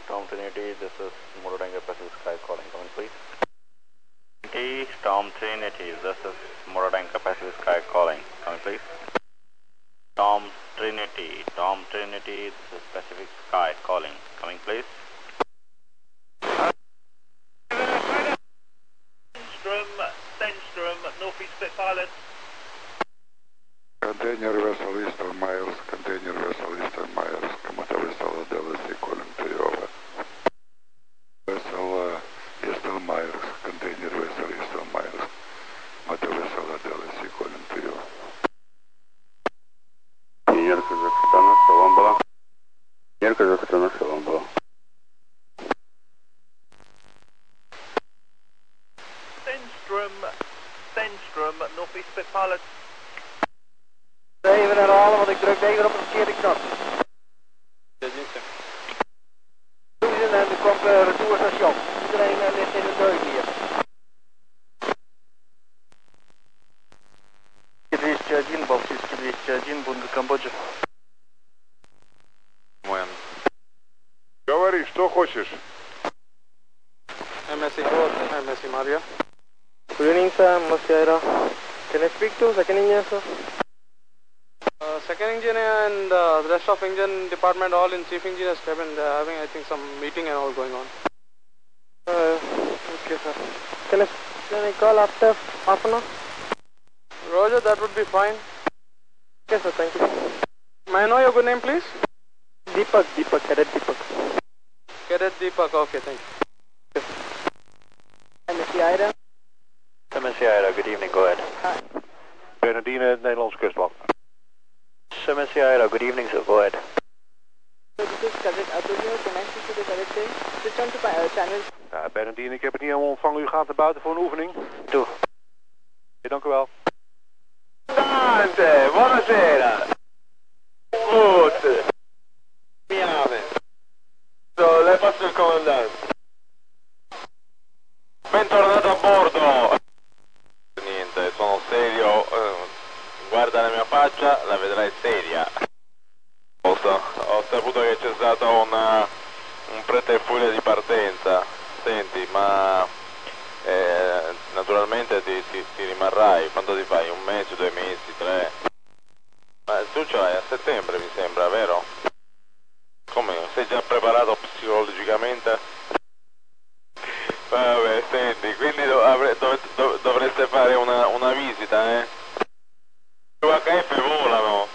Tom Trinity, this is Motoranga Pacific Sky calling. Come in, please. T, Tom Trinity, this is Motoranga Pacific Sky calling. Come in, please. Tom Trinity, this is Pacific Sky calling. Coming, please. Denstrom, Northeast Split Pilot. Container vessel Eastern Miles, container vessel Eastern Miles, commander vessel DLC calling to you, over. Vessel Eastern Miles, container vessel Eastern Miles, commander vessel DLC calling to you. Инженер-капитан, салам, балам. Record on the phone, bro. Stenstrom, northeast split pilot. Even herhalen, want ik druk even op de verkeerde knop. Dat is hem. En er komt een retourstation. Iedereen ligt in de deuk hier. Kiedyś один, Bunga Cambodja. Mojan. Говори, что хочешь? MSC Road, MSC Maria. Good evening, sir. MSC IRA. Can I speak to second engineer, sir? Second engineer and the rest of engine department all in chief engineer's cabin. They are having, I think, some meeting and all going on. Okay, sir. Can I call after half an hour? Roger, that would be fine. Okay, sir. Thank you. May I know your good name, please? Deepak, Cadet Deepak. Cadet Deepak, okay, thank you. MSC IRA. MSC IRA, good evening, go ahead. Hi. Bernardine, Nederlandse kustwacht. MSC IRA, good evening, sir, go ahead. So this is Cadet Abdulio, can I speak to the Cadet team? Switch on to my channel. Ja, Bernardine, ik heb het niet helemaal ontvangen, u gaat naar buiten voor een oefening. Doe. Hey, dank u wel. Dante, buonasera. Goed. Miave. So, le passo il comandante. Bentornato a bordo. Niente, sono serio. Guarda la mia faccia, la vedrai seria. Ho saputo che c'è stato un fretta e furia di partenza. Senti, ma naturalmente ti rimarrai. Quanto ti fai? Un mese, 2 mesi, 3? Ma tu ce l'hai a settembre, mi sembra, vero? Come? Sei già preparato psicologicamente? Vabbè, senti, quindi dovreste fare una visita, eh? I UHF volano.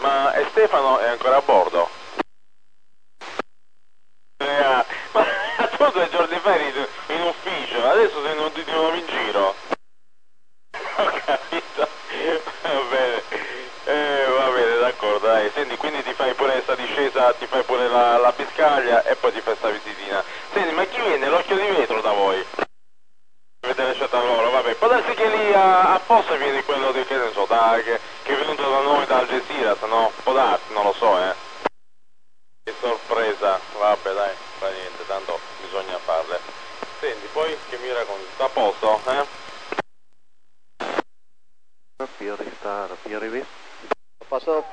Ma e Stefano è ancora a bordo? Ma tu 2 giorni fa eri in ufficio, adesso sei di nuovo in giro. Ho capito. Va bene, d'accordo, dai. Senti, quindi ti fai pure questa discesa, ti fai pure la biscaglia e poi ti fai sta visitina. Senti, ma chi viene? L'occhio di vetro da voi? Avete lasciato a loro, vabbè. Può darsi che lì apposta viene quello di, che ne so, che è venuto da noi, da Algeciras, no? Può darsi, non lo so, eh. Che sorpresa, vabbè, dai, fa niente, tanto bisogna farle. Senti, poi che mi racconti? Sta a posto, eh? Piori sta, Piori bis. Passo.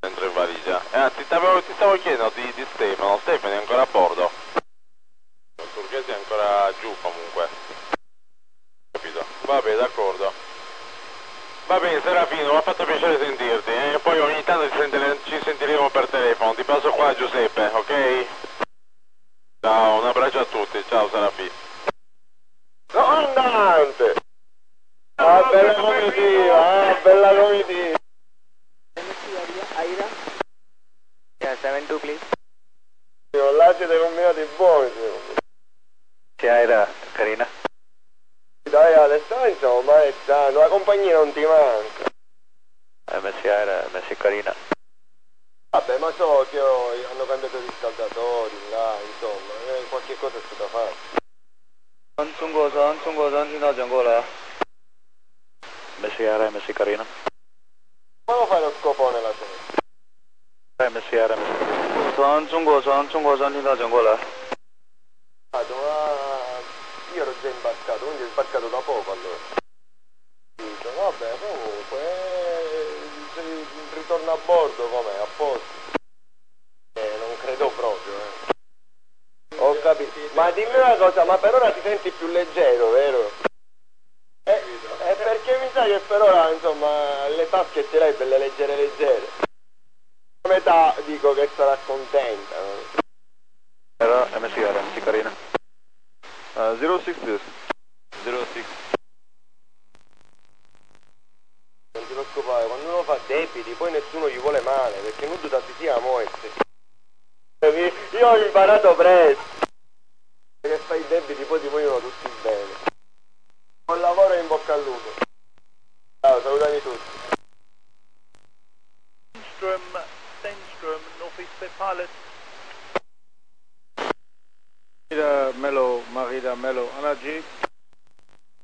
Dentro in valigia. Ti stavo chiedendo di Stefano. Stefano è ancora a bordo. Il turchese è ancora giù comunque. Capito? Vabbè, d'accordo. Va bene, Serafino, mi ha fatto piacere sentirti. Poi ogni tanto ci sentiremo per telefono. Ti passo qua a Giuseppe, ok? Ciao, un abbraccio a tutti, ciao Serafi. Comandante! Ah, bella comitiva, bella comitiva. Aira? Yeah, 72 please. Là siete combinati voi, signore. C'è Aira, Carina. Dai, adesso insomma, la compagnia non ti manca. MSC Aira, MSC Carina. Vabbè, ma so che hanno cambiato i riscaldatori, là, insomma, qualche cosa è stata fatta. Non sono cosa, non sono ancora. MSC IRA, MSC Carina. Come fai lo scopone la sera? MSC IRA, MSC Carina. Non sono cosa, non sono ancora. Io ero già imbarcato, quindi ho imbarcato da poco allora. Dico, vabbè, comunque, ritorno a bordo com'è? A posto? Non credo proprio, eh. Ho capito. Ma dimmi una cosa, ma per ora ti senti più leggero, vero? Perché mi sa che per ora, insomma, le tasche ce l'hai belle leggere. A metà dico che sarà contenta. Però MSC Carina. 06 please. 06. Non ti preoccupare, quando uno fa debiti poi nessuno gli vuole male, perché nudo da si sia moesse. Io ho imparato presto. Che fai i debiti poi ti vogliono tutti bene. Buon lavoro e in bocca al lupo. Nou, zo dat je doet. Sandstrom, Northeast Bay Pilot. Marida Mello, Energy.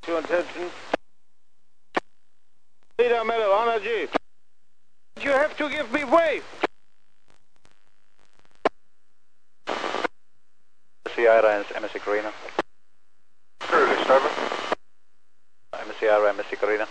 To your attention. Marida Mello, Energy. You have to give me way. MSC IRA and MSC Carina. Service, over. MSC IRA and MSC Carina.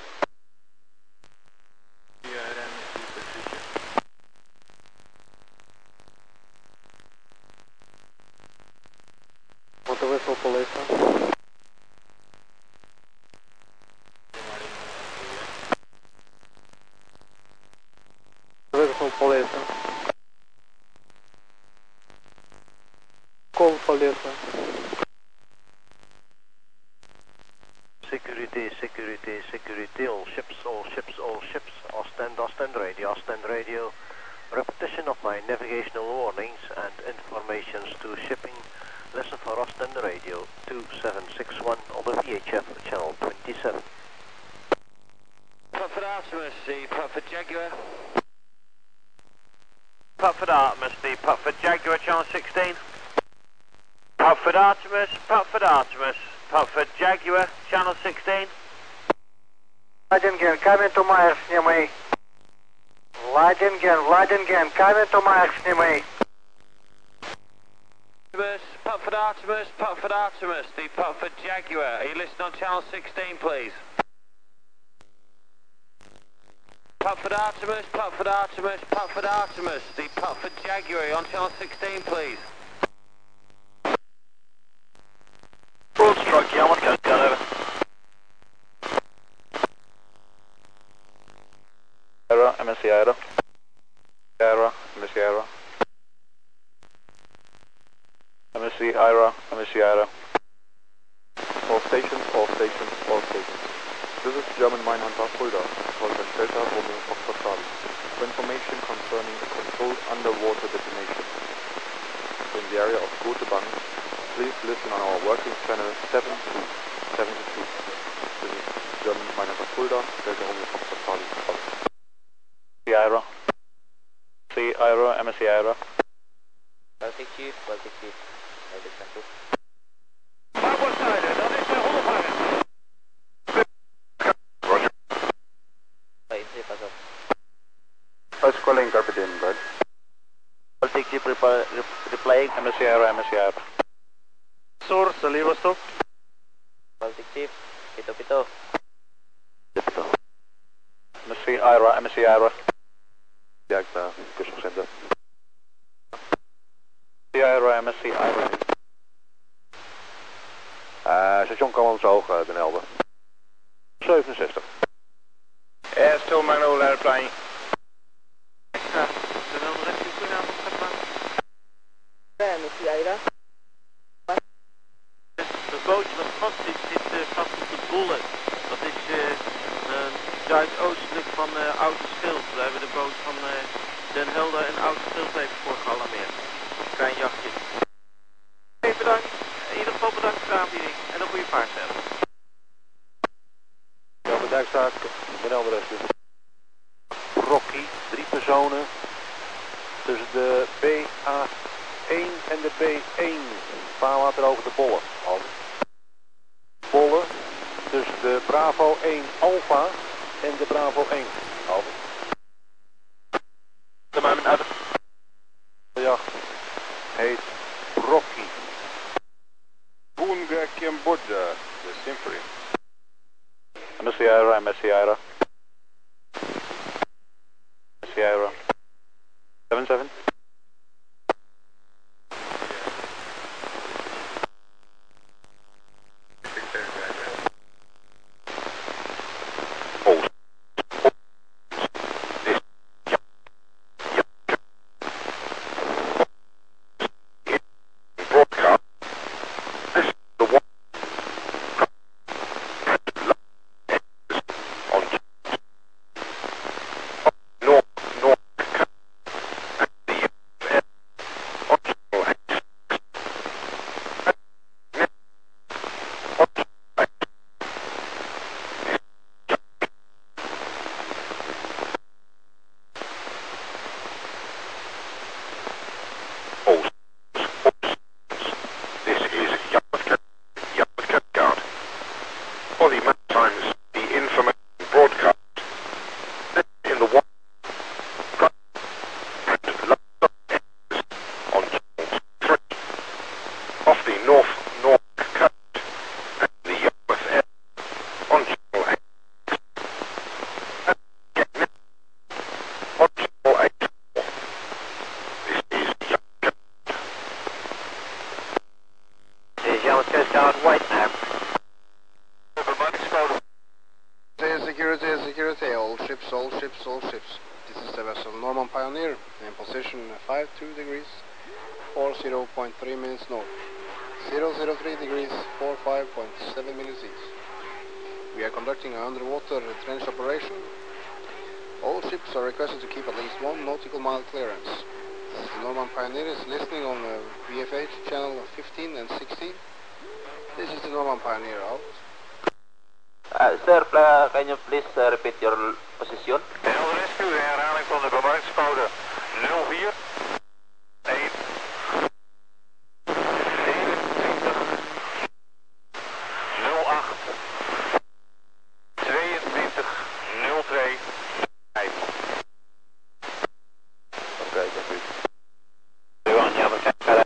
Security, all ships. This is the vessel Norman Pioneer in position 52 degrees 40.3 minutes north, 003 degrees 45.7 minutes east. We are conducting an underwater trench operation. All ships are requested to keep at least 1 nautical mile clearance. This is Norman Pioneer is listening on VFH channel 15 and 16. This is the Norman Pioneer out. Sir, can you please repeat your position? Den Helder Rescue, herhaling van de bewakingscode 04 1 27 08 22 02 5. Oké, dank u. Johan, ja, we gaan verder.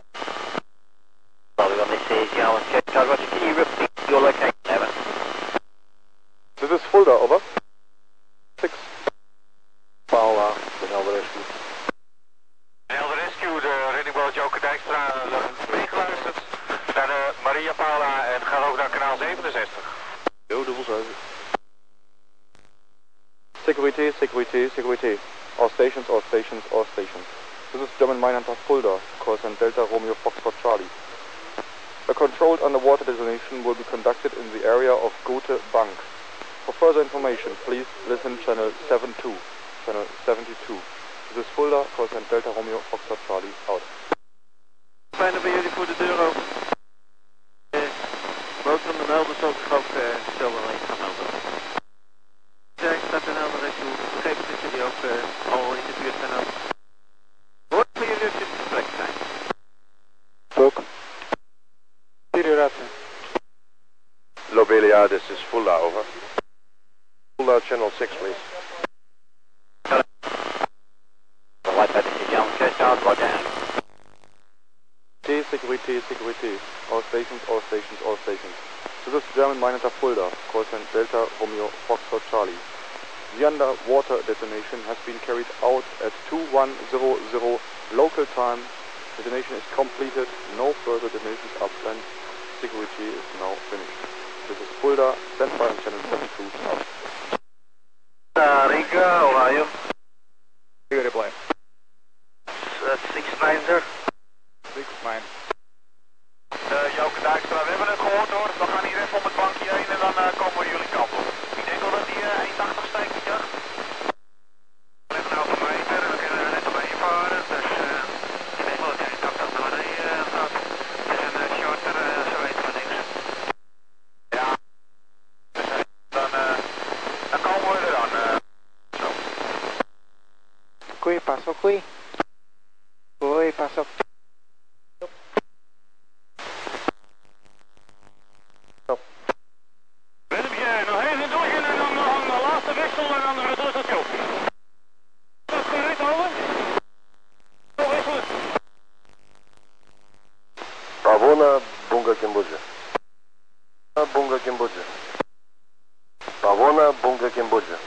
Sorry, we gaan niet Johan, check out what you can repeat your location. This is Fulda, over. 6. Paula, Den Helder Rescue. Den Helder Rescue, de Reddingboot Joke Dijkstra meegeluisterd naar de Maria Paula en gaat ook naar kanaal 67. Yo, dubbel 7. Security. All stations. This is German Mine Hunter Fulda, course and Delta Romeo Foxtrot Charlie. A controlled underwater detonation will be conducted in the area of Goethe Bank. For further information, please listen channel 72. Channel 72. This is Fulda, call sign Delta Romeo, Foxtrot Charlie, out. Fijn dat bij jullie voor de deur open. Boot van Den Helder zal zich ook stel wel eens gaan helpen. Zarex staat Den Helder Rescue. Begrepen dat jullie ook al in de buurt zijn. Hoort bij jullie op dit gesprek zijn. Ook. Deterioratie. Lobelia, this is Fulda, over. Channel 6, please. Security. All stations. This is German Mine Hunter Fulda, call sign Delta Romeo Foxtrot Charlie. The underwater detonation has been carried out at 21:00 local time. Detonation is completed. No further detonations are planned. Security is now finished. This is Fulda, send fire on Channel 72 south. Riga, how are you? Here, reply. 6-9, sir. 6-9. Joke Dijkstra, we hebben het gehoord hoor. We gaan hier even om het bankje heen en dan komen we jullie kant op. Ik denk wel dat die 180 steekt met jacht. Even over meter, we kunnen er net op heen varen. Dus ik denk wel dat die 180 naar beneden gaat. Het is een shorter, ze weten van niks. Ja, dus, dan komen we er dan. Koei, pas op. Stop. Willem, jij nog even door en dan aan de laatste wissel en dan de resultatie op. Dat is correct, over. Nog even. Pavona, Bunga Cambodja. Pavona, Bunga Cambodja.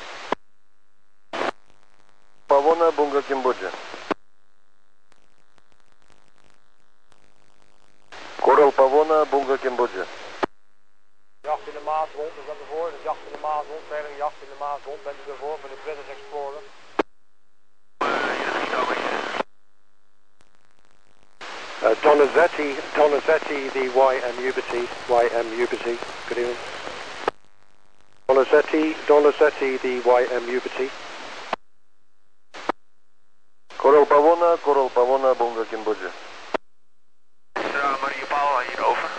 Coral Pavona, Bunga Cambodja. Jacht in de Maas, rond, we zijn ervoor. Dus jacht in de Maas, rond, verder jacht in de Maas, rond, bent u ervoor met de British Explorer. Donizetti, the YM Uberty. Good evening. Donizetti, the YM Uberty. Coral Pavona, Bunga Cambodja. Marie Paul hier over.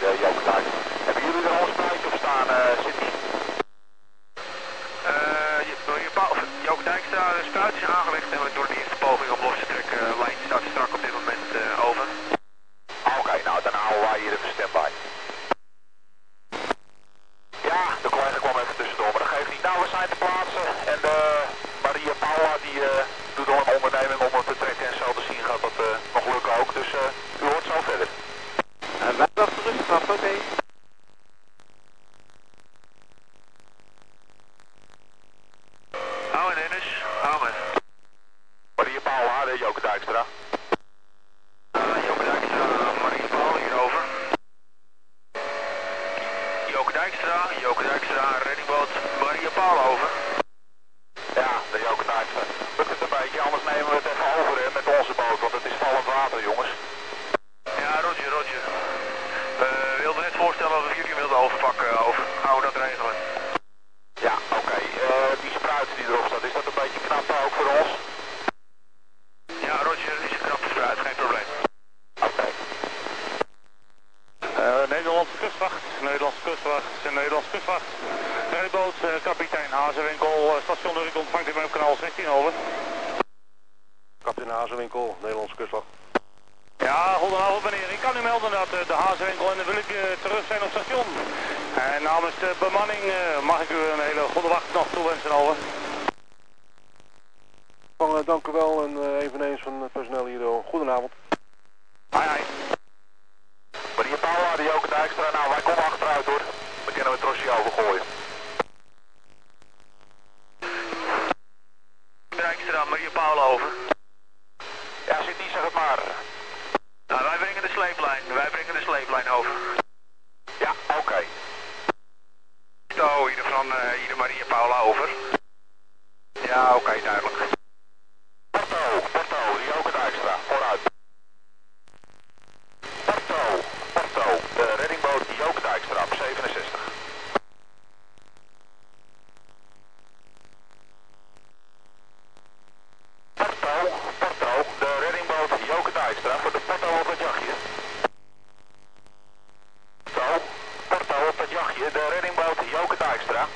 Ja, bedankt. Hebben jullie er ons buiten op staan, Sydney? Marie Paul, Joke Dijkstra, de spuit is aangelegd en we door de eerste poging om los te trekken. Lijn staat strak op dit moment over. Oké, nou dan houden wij hier even standby. Ja, de collega kwam even tussendoor, maar dat geeft niet. Nou, we zijn te plaatsen en Marie Paula die doet al een onderneming om het te trekken en zo te zien gaat dat nog lukken ook. Dus u hoort zo verder. Wij dat rustig af, oké. Hou en Dennis, hou me. Marie Paula, de Joke Dijkstra. Joke Dijkstra, Marie Paula hierover. Joke Dijkstra, Reddingboot. kapitein Hazewinkel, station Urk, ontvangt u mij op kanaal 16, over. Kapitein Hazewinkel, Nederlandse kustwacht. Ja, goedenavond meneer. Ik kan u melden dat de Hazewinkel en de Willeke terug zijn op station. En namens de bemanning mag ik u een hele goede wacht nog toewensen, over. Dank u wel en eveneens van het personeel hier. Goedenavond. Hai, hai. Marie Paul, de Joke Dijkstra. Nou, wij komen achteruit hoor. We kunnen het trosje overgooien. Dijkstra, Marie Paul over. Ja, zit niet, zeg het maar. Nou, wij brengen de sleeplijn. Wij brengen de sleeplijn over. Ja, oké. Okay. Zo, hier van Marie Paul over. Ja, oké, okay, duidelijk. Porto, de Joke Dijkstra. Vooruit. Porto, de reddingboot Joke Dijkstra op 67. Porto, de reddingboot Joke Dijkstra voor de Porto op het jachtje. Porto op het jachtje, de reddingboot Joke Dijkstra.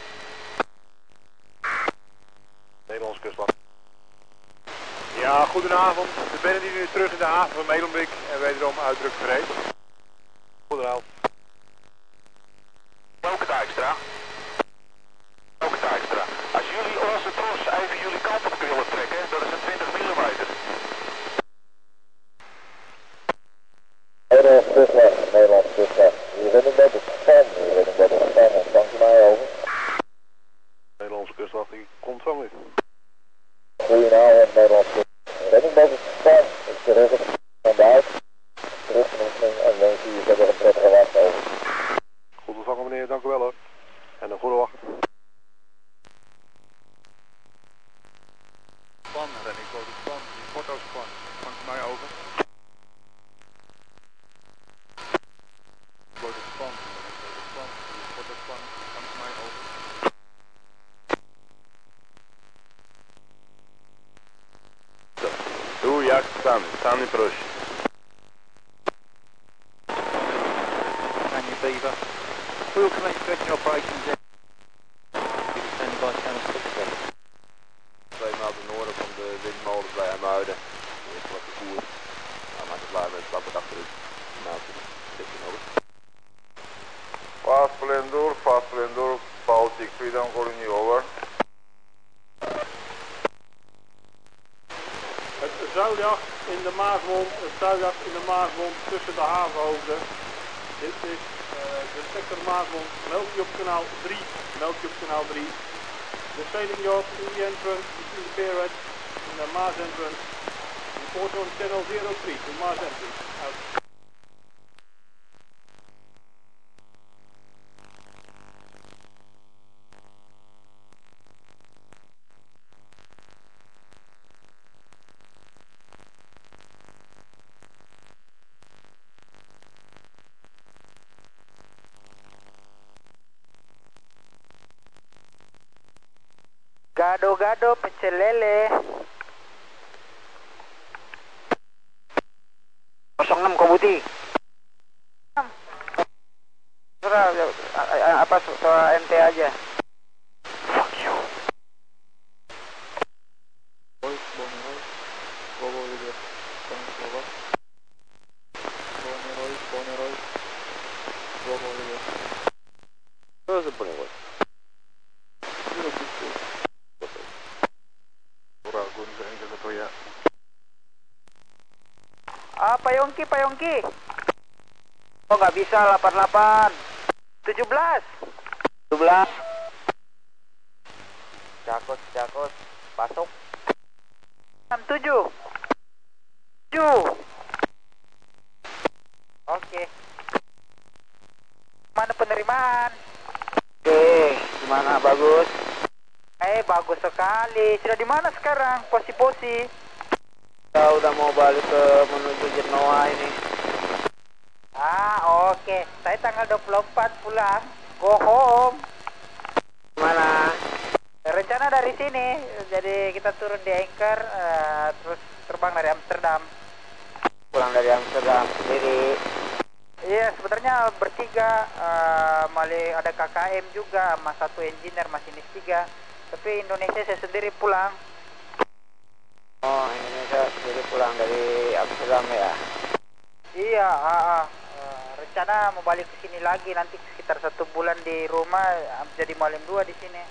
Nederlandse kustwacht. Ja, goedenavond. We zijn nu terug in de haven van Medemblik en wederom uitdruk gereed. Goedenavond. Joke Dijkstra. Joke Dijkstra. Als jullie onze tros even jullie kant op willen trekken, dat is een 20 mm. Nederlands kustwacht, Nederlands kustwacht. Hier in de bedden staan, hier in de bedden staan. Dank u mij over. Nederlandse kustwacht, die komt van u. Goedenavond, Nederlands kustwacht. Hier in de bedden staan, is de ruggen van de huid. En dan zie je dat er een prettige wacht over. Goed ontvangen meneer, dank u wel hoor. En een goede wacht. Span, Reddingboot Span, Porto Span, vangt u mij over. Reddingboot Span, Reddingboot Span, Porto Span, vangt u mij over. Tu jak stan, stan I prosi. Beaver. We will commence dredging operations in by channel 60. 2 mijl ten noorden van de windmolens bij IJmuiden. De eerste wat gevoerd. Nou, maak het laag met het wapen achteruit. Nou, dit is nodig. Fast Splendor, Baltic Freedom, calling you over. Het zuidjacht in de Maasmond, het zuidjacht in de Maasmond tussen de havenhoofden. Dit is de sector Maasmond, meld je op kanaal 3, meld je op kanaal 3. The sailing yacht in the entrance between the pier and the Maas entrance. Report on channel 03 to Maas entrance. Out. Gado Gado Pechelele. 06 Kombuti. Apa soal MT aja. Fuck you. Payong K. Oh, nggak bisa 88. 17. Jakos, pasok. 67. Oke. Mana penerimaan? Oke, gimana bagus? Bagus sekali. Sudah di mana sekarang? Posi-posi. Kita udah mau balik ke menuju Genoa ini. Oke. Saya tanggal 24 pulang. Go home. Gimana? Rencana dari sini. Jadi kita turun di Anchor. Terus terbang dari Amsterdam. Pulang dari Amsterdam sendiri. Iya, sebenarnya bertiga, ada KKM juga sama satu engineer masinis tiga. Tapi Indonesia saya sendiri pulang. Oh, Indonesia sendiri pulang dari Amsterdam ya? Iya, rencana mau balik ke sini lagi nanti sekitar 1 bulan di rumah, jadi malam 2 di sini.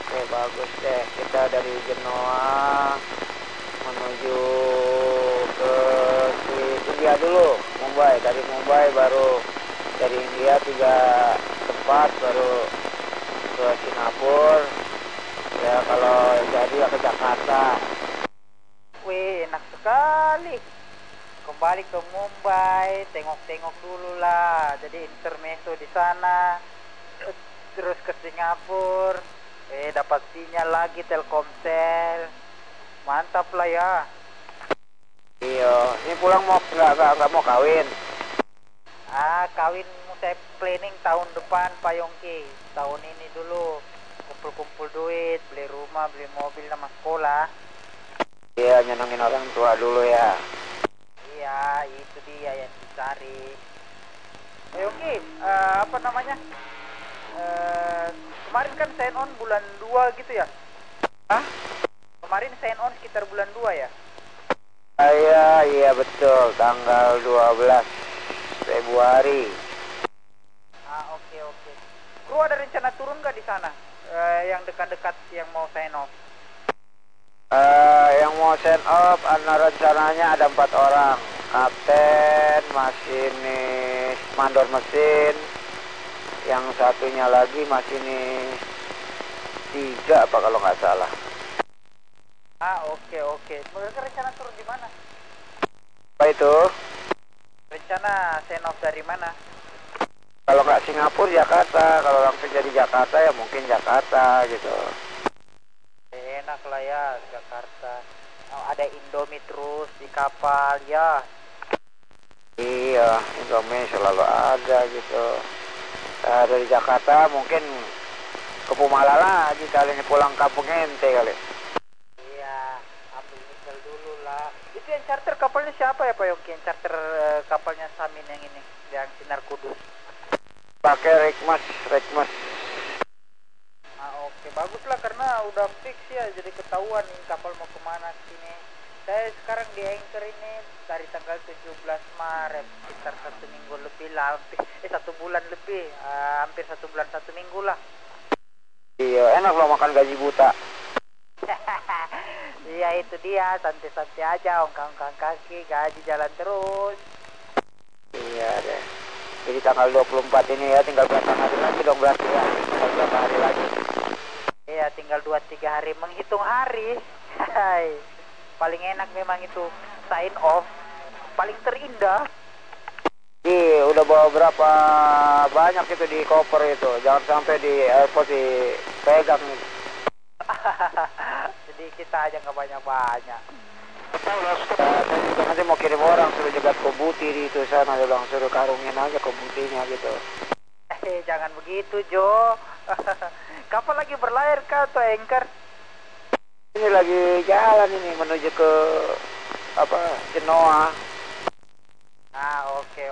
Oke, bagus deh. Kita dari Genoa menuju ke India dulu, Mumbai. Dari Mumbai baru dari India 3 tempat, baru ke Singapura. Ya kalau jadi ke Jakarta. Wih, enak sekali. Kembali ke Mumbai, tengok-tengok dulu lah. Jadi intermezzo di sana, terus ke Singapura. Dapat sinyal lagi Telkomsel. Mantap lah ya. Iya, ini pulang mau nggak mau kawin? Ah, kawin saya planning tahun depan Payong K. Tahun ini dulu kumpul-kumpul duit, beli rumah, beli mobil sama sekolah. Iya, nyenengin orang tua dulu ya. Iya, itu dia yang dicari. Payong K, kemarin kan sign on bulan 2 gitu ya? Hah? Kemarin sign on sekitar bulan 2 ya? Iya betul, tanggal 12 Februari. Oke. Kru ada rencana turun nggak di sana? Yang dekat-dekat yang mau sign off? Yang mau sign off, rencananya ada 4 orang. Kapten, masinis, mandor mesin. Yang satunya lagi masinis 3 apa kalau nggak salah. Oke. Mereka rencana turun di mana? Apa itu? Rencana sign off dari mana? Kalau nggak Singapura, Jakarta. Kalau langsung jadi Jakarta ya mungkin Jakarta gitu. Enak lah ya Jakarta. Ada Indomie terus di kapal ya. Iya, Indomie selalu ada gitu. Dari Jakarta mungkin ke Pumala lagi kali ini, pulang kampung ente kali. Itu yang charter kapalnya siapa ya Pak Yoki? Yang charter kapalnya Samin yang ini, yang Sinar Kudus. Pakai Rekmas. Oke, baguslah karena udah fix ya, jadi ketahuan ini kapal mau kemana sini. Saya sekarang di anchor ini dari tanggal 17 Maret, sekitar 1 minggu lebih lah, hampir 1 bulan lebih, hampir 1 bulan 1 minggu lah. Iya, enak loh makan gaji buta. Iya itu dia, santai-santai aja, ongkang-ongkang kaki, gaji jalan terus. Iya deh. Jadi tanggal 24 ini ya, tinggal berapa hari lagi dong berarti ya? Tinggal berapa hari lagi? Iya, tinggal 2-3 hari, menghitung hari. Paling enak memang itu, sign off, paling terindah. Iya, udah bawa berapa banyak itu di koper itu, jangan sampai di airport dipegang. Jadi kita aja nggak banyak-banyak. Nanti mau kirim orang suruh jagat kebuti di itu sana, bilang suruh karungin aja kebutinya gitu. Jangan begitu Jo. Kapan lagi berlayar kah tuh anchor? Ini lagi jalan ini menuju ke Genoa. Oke.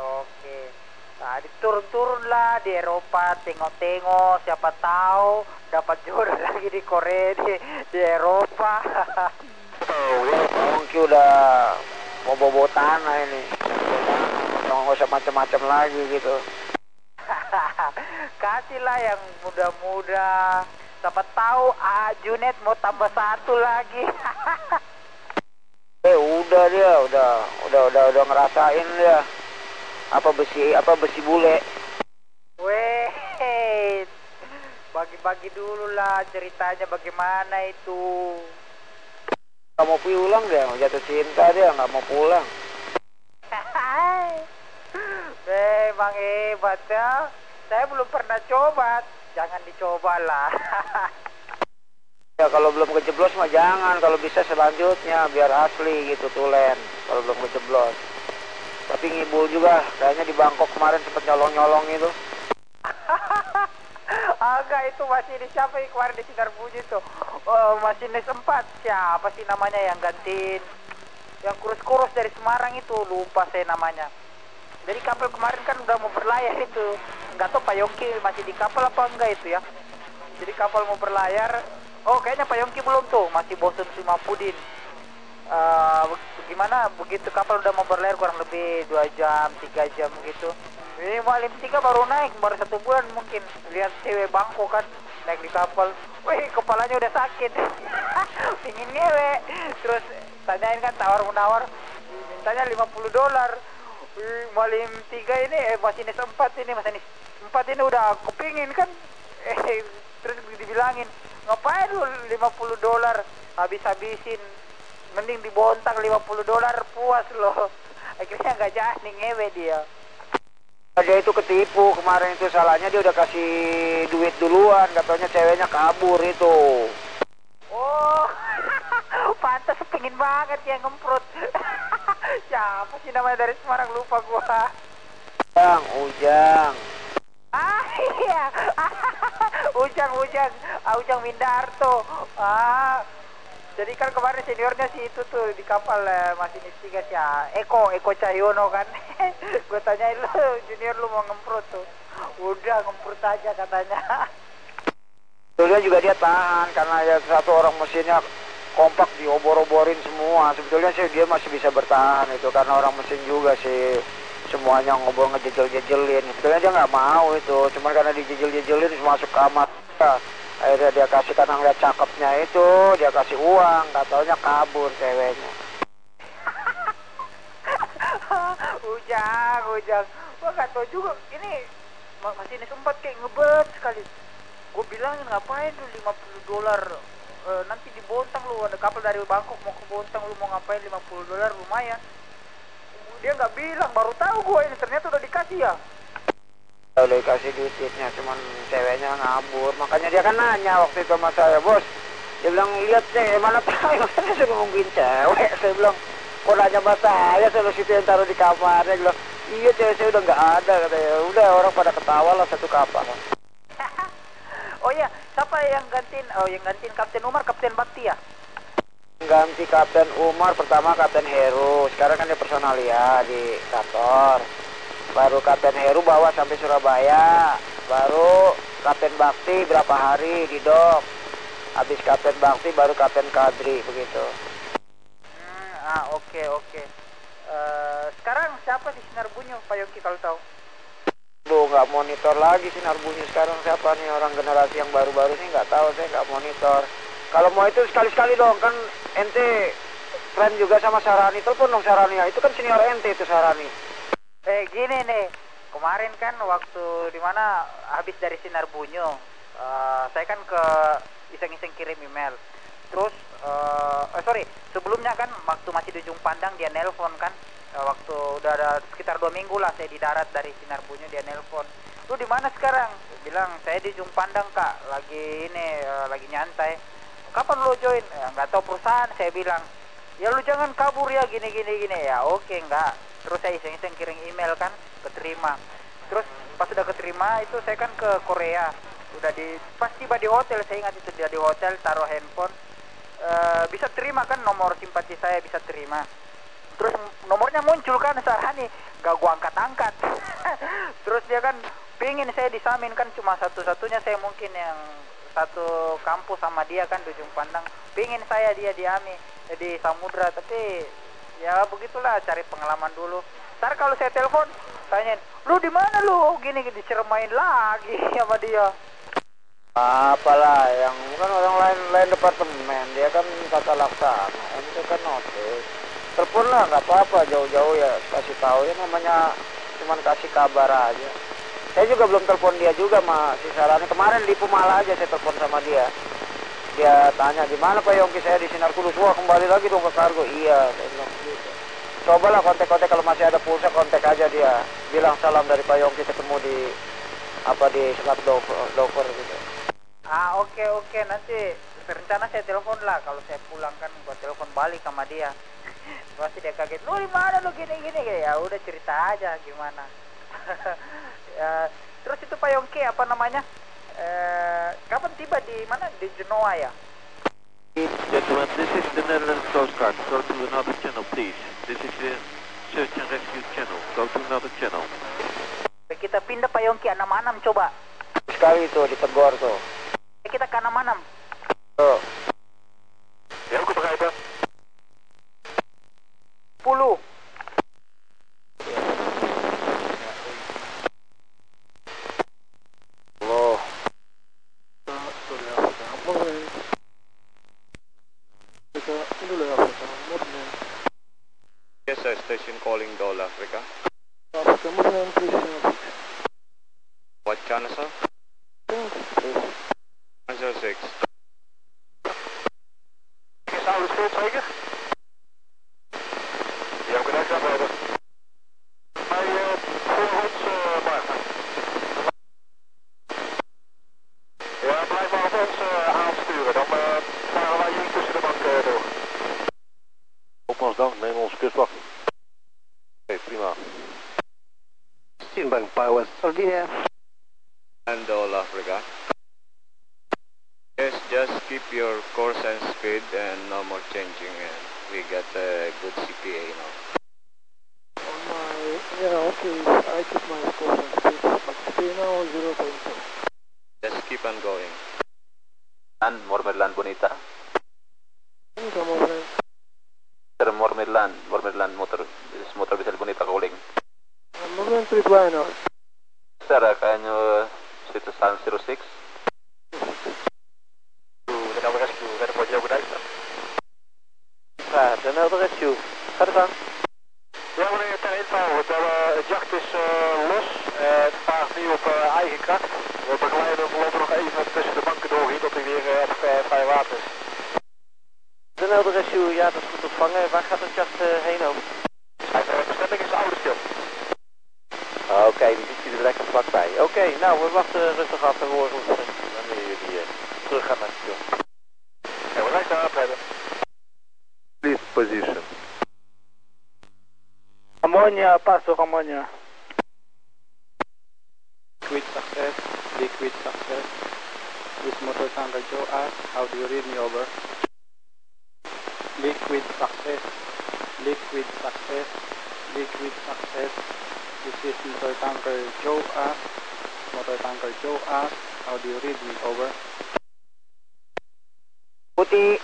Tadi turun-turun lah di Eropa, tengok-tengok, siapa tahu dapat jodoh lagi di Korea, di Eropa. Mungkin udah mau bobo tanah ini, nggak usah macam-macam lagi gitu. Kasihlah yang muda-muda, siapa tahu Junet mau tambah 1 lagi. Udah dia, udah ngerasain dia. Apa besi bule? Weh, bagi-bagi dulu lah ceritanya bagaimana itu. Gak mau pulang dia, jatuh cinta dia, gak mau pulang. Memang hebat ya. Saya belum pernah coba, jangan dicobalah. Ya kalau belum kejeblos mah jangan, kalau bisa selanjutnya biar asli gitu tulen. Kalau belum kejeblos. Tapi ngibul juga, kayaknya di Bangkok kemarin sempet nyolong-nyolong itu. Agak itu masih di siapa yang kemarin di Sinar Buji tuh? Masih di sempat, siapa sih namanya yang gantiin? Yang kurus-kurus dari Semarang itu, lupa saya namanya. Jadi kapal kemarin kan udah mau berlayar itu, nggak tahu Payong K masih di kapal apa enggak itu ya. Jadi kapal mau berlayar, oh kayaknya Payong K belum tuh, masih bosun sama Pudin. Gimana begitu kapal udah mau berlayar kurang lebih 2 jam, 3 jam gitu. Ini malam 3 baru naik, baru 1 bulan mungkin. Lihat cewek bangko kan naik di kapal. Wih, kepalanya udah sakit. Pingin ngewe. Terus tanyain kan tawar-menawar. Mintanya $50. Malam 3 ini, masinis 4 ini, masinis 4 ini udah kepingin kan. Terus dibilangin, ngapain lu $50 habis-habisin. Mending dibontak $50 puas loh. Akhirnya nggak jadi ngewe dia. Dia itu ketipu kemarin itu, salahnya dia udah kasih duit duluan, katanya ceweknya kabur itu. Oh, pantas pingin banget ya ngemprut. Siapa sih namanya dari Semarang, lupa gua. Bang Ujang. Ah iya, Ujang Windarto. Ah. Jadi kan kemarin seniornya si itu tuh di kapal masih istiga si Eko Cahyono kan. Gue tanyain, lu junior lu mau ngemprut tuh. Udah ngemprut aja katanya. Sebetulnya juga dia tahan karena ya satu orang mesinnya kompak diobor-oborin semua. Sebetulnya sih dia masih bisa bertahan itu karena orang mesin juga sih semuanya ngobrol ngejejel-jejelin. Sebetulnya dia nggak mau itu, cuman karena dijejel-jejelin masuk kamar. Akhirnya dia kasih, karena ngeliat cakepnya itu, dia kasih uang, gak taunya kabur ceweknya. Ujang, gua gak tau juga, ini masih sempat kayak ngebet sekali. Gua bilangin ngapain lu $50, nanti dibontang lu, ada kapal dari Bangkok mau ke Bontang, lu mau ngapain $50 lumayan. Dia gak bilang, baru tahu gua ini, ternyata udah dikasih ya. Udah dikasih duitnya, cuman ceweknya ngabur. Makanya dia kan nanya waktu itu sama saya, bos. Dia bilang, lihat deh, mana tahu. Maksudnya saya ngomongin cewek. Saya bilang, kok nanya sama saya, terus itu yang taruh di kamarnya. Dia bilang, iya cewek saya udah nggak ada katanya. Udah orang pada ketawa lah satu kapal. Oh iya, siapa yang gantiin? Oh, yang gantiin Kapten Umar, Kapten Bakti ya? Ganti Kapten Umar, pertama Kapten Heru. Sekarang kan dia personalia di kantor. Baru Kapten Heru bawa sampai Surabaya. Baru Kapten Bakti berapa hari di dok. Habis Kapten Bakti baru Kapten Kadri begitu. Oke. Sekarang siapa di Sinar Bunyu Pak Yogi kalau tahu? Duh, nggak monitor lagi Sinar Bunyu sekarang siapa nih, orang generasi yang baru-baru nih nggak tahu, saya nggak monitor. Kalau mau itu sekali-sekali dong kan ente friend juga sama Sarani, telepon dong Sarani ya. Itu kan senior ente itu Sarani. Gini nih, kemarin kan waktu dimana habis dari Sinar Bunyu, saya kan ke iseng-iseng kirim email. Terus, sebelumnya kan waktu masih di Ujung Pandang dia nelpon kan, waktu udah ada sekitar 2 minggu lah saya di darat dari Sinar Bunyu, dia nelpon. Lu di mana sekarang? Dia bilang, saya di Ujung Pandang kak, lagi nyantai. Kapan lu join? Nggak tahu perusahaan, saya bilang. Ya lu jangan kabur ya, gini. Ya oke, nggak. Terus saya iseng-iseng kirim email kan, keterima. Terus pas udah keterima itu saya kan ke Korea. Pas tiba di hotel, saya ingat itu dia di hotel, taruh handphone. Bisa terima kan, nomor simpati saya bisa terima. Terus nomornya muncul kan, Sarani. Gak gua angkat-angkat. Terus dia kan pingin saya disamin kan, cuma satu-satunya saya mungkin yang satu kampus sama dia kan, Ujung Pandang. Pingin saya dia diami, di Samudra, tapi... Ya begitulah, cari pengalaman dulu. Ntar kalau saya telepon, tanyain, lu di mana lu? Gini diceramain lagi sama dia. Apalah, yang kan orang lain departemen, dia kan tata laksana, itu kan notis. Telepon lah, nggak apa-apa, jauh-jauh ya kasih tahu ya, namanya cuman kasih kabar aja. Saya juga belum telepon dia juga sama si Sarani. Kemarin di Pemala aja saya telepon sama dia. Dia tanya, gimana Pak Yongki, saya di Sinar Kudus, wah kembali lagi dong ke kargo. Iya, saya bilang gitu. Cobalah kontak-kontak, kalau masih ada pulsa kontak aja dia. Bilang salam dari Pak Yongki, ketemu di Selat Dover gitu. Oke, nanti rencana saya telepon lah, kalau saya pulang kan buat telepon balik sama dia. Pasti dia kaget, lu dimana lu gini-gini, ya udah cerita aja gimana. Terus itu Pak Yongki, apa namanya? Kapan tiba di mana? Di Genoa ya? Gentlemen, this is the Netherlands Coast Guard. Go to another channel, please. This is the search and rescue channel. Go to another channel. Kita pindah payong ke 66 coba. Sekali itu ditegur tuh. Kita ke 66. Tuh. Ya aku berapa? 10. Station calling Dole Africa. What channel, sir? 106. Is oude schuld zeker? Ja, we kunnen daar verder. Bij voorhoofd blijven. Ja, blijf maar op ons aansturen. Dan varen wij hier tussen de banken door. Nogmaals dank, neem onze kustwacht. Prima. Simbang Power Sardinia. And all Africa. Yes, just keep your course and speed and no more changing and we got a good CPA now. On my, yeah, okay, I keep my course and speed, but speed now 0.2. Just keep on going. And Mormerland Bonita. Mormerland motor. Motor diesel Bonita calling. Mormerland 329. Sarah, can you sit to stand 06? Den Helder Rescue, Reddingboot Joke Dijkstra. Ja, Den Helder Rescue, gaat het aan? Ja meneer, ter info, het jacht is los. Het vaart nu op eigen kracht. We begeleiden voorlopig nog even tussen de banken door hier tot hij weer op vrij water is. Den Helder Rescue, ja dat is goed ontvangen. Waar gaat het jacht heen over? Oké, die zit er lekker vlakbij. Oké, nou we wachten rustig af en horen wanneer jullie terug gaan naar de kust. En we gaan daar hebben. Please position. Ammonia, paso Ammonia. Liquid success, liquid success. This motor tango Joe asks, how do you read me over? Liquid success, liquid success, liquid success. This is Motor Tanker Joe asks, Motor Tanker Joe asks, how do you read me, over? Putih.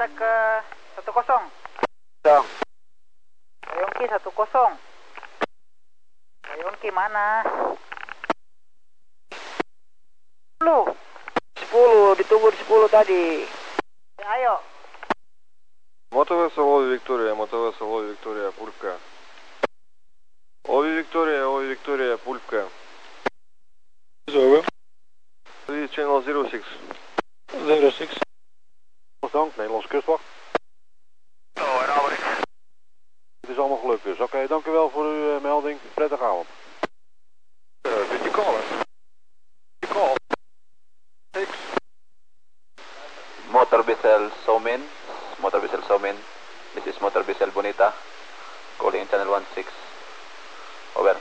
Kontak 10. Dong. Payongki 10. Payongki mana? 10, ditunggu di 10 tadi. Ayo. Motor Solo Victoria, Pulka. Ovi Victoria, Pulka. Is over. Please channel 06. 06. Dank, Nederlandse kustwacht. Oh, en Amber G. Het is allemaal gelukt dus. Oké, dank u wel voor uw melding. Prettig avond. Did you call us? You call. 6. Motorbissel Somin. Motorbissel Somin. This is Motorbissel Bonita. Calling channel 16. Over.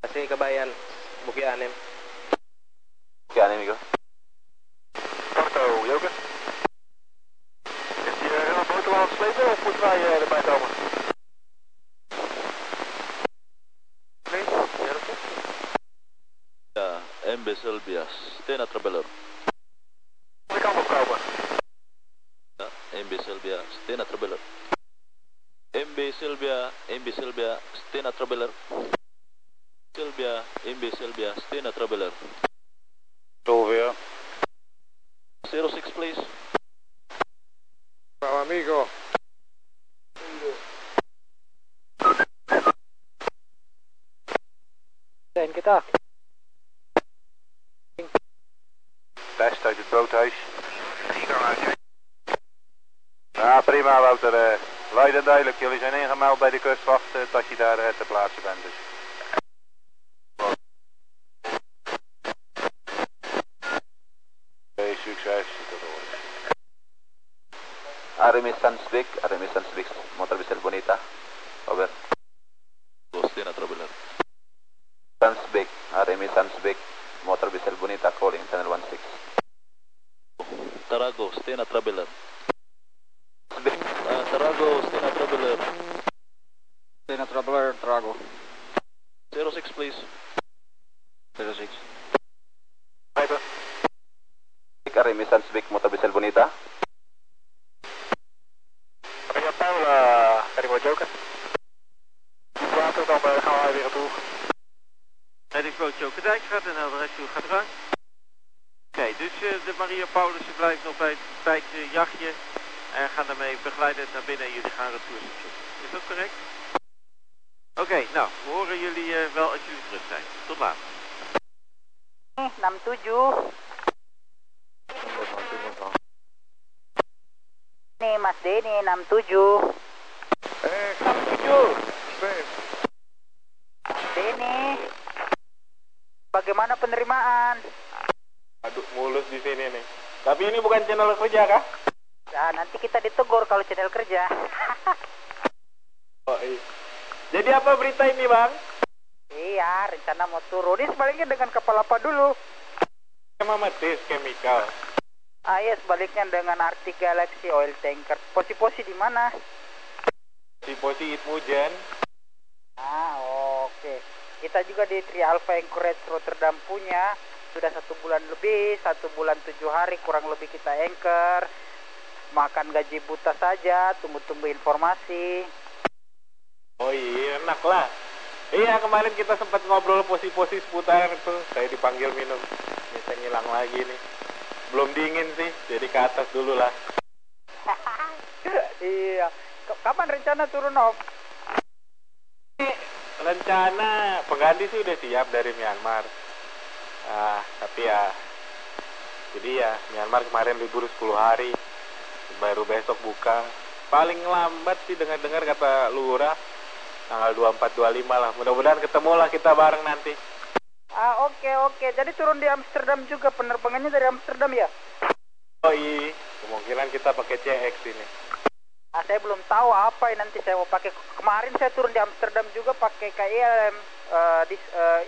Kasi kabayan, Bukit 6. Bukit 6 ikaw. Porto, Joke. Is die hele boot al aan het slepen of moeten wij erbij komen? Nee, ja, MB Sylvia, Stena Traveler. Moet ik allemaal komen? Ja, MB Sylvia, Stena Traveler. MB Sylvia, Stena Traveler. Sylvia, MB Sylvia, Stena Traveler. Sylvia. 06, please. Ciao, amigo. Zijn kita. Best uit het boothuis. Ja, prima, Wouter. Luid en duidelijk, jullie zijn ingemeld bij de kustwacht dat je daar ter plaatse bent dus. Oké, succes. Aramis Sandswijk, motorbissel Bonita. Over. Stena Traveler. Sandswijk, Aramis Sandswijk, motorbissel Bonita, calling channel 16. Tarago, Stena Traveler. Tarago, Stena Traveler. Remittance Week Motabisel Bonita. Maria Paul, Reddingboot Joker. Water, dan gaan wij weer op toer. Reddingboot Joke Dijkstra, Den Helder Rescue gaat eruit. Oké, dus de Maria Paulussen blijft nog bij het jachtje en gaan daarmee begeleidend naar binnen en jullie gaan retourstation. Is dat correct? Oké, nou, we horen jullie wel als jullie terug zijn. Tot later. 67. Ini Mas Denny 67. 67. Denny, bagaimana penerimaan? Aduh, mulus di sini nih. Tapi ini bukan channel kerja kah? Nah, nanti kita ditegur kalau channel kerja. Oh, iya. Jadi apa berita ini, Bang? Iya, rencana mau turun. Ini sebaliknya dengan kepala apa dulu? Sama Matis Chemical. Ah iya, sebaliknya dengan Arctic Galaxy Oil Tanker. Posi-posi di mana? Posi-posi Itmujan. Ah, oke. Kita juga di Tri Alpha Anchorage Rotterdam punya. Sudah 1 bulan lebih, 1 bulan 7 hari kurang lebih kita anchor. Makan gaji buta saja, tunggu-tunggu informasi. Oh iya, enak lah. Iya, kemarin kita sempat ngobrol posisi-posisi seputar itu. Saya dipanggil minum. Bisa ngilang lagi nih. Belum dingin sih, jadi ke atas dulu lah. Iya. Kapan rencana turun, Om? Rencana pengganti sih udah siap dari Myanmar. Tapi ya... Jadi ya, Myanmar kemarin libur 10 hari. Baru besok buka. Paling lambat sih dengar-dengar kata Lurah. Tanggal 24-25 lah, mudah-mudahan ketemulah kita bareng nanti. Ah oke, jadi turun di Amsterdam juga, penerbangannya dari Amsterdam ya? Oh iya, kemungkinan kita pakai CX ini. Ah saya belum tahu apa yang nanti saya mau pakai. Kemarin saya turun di Amsterdam juga pakai KLM,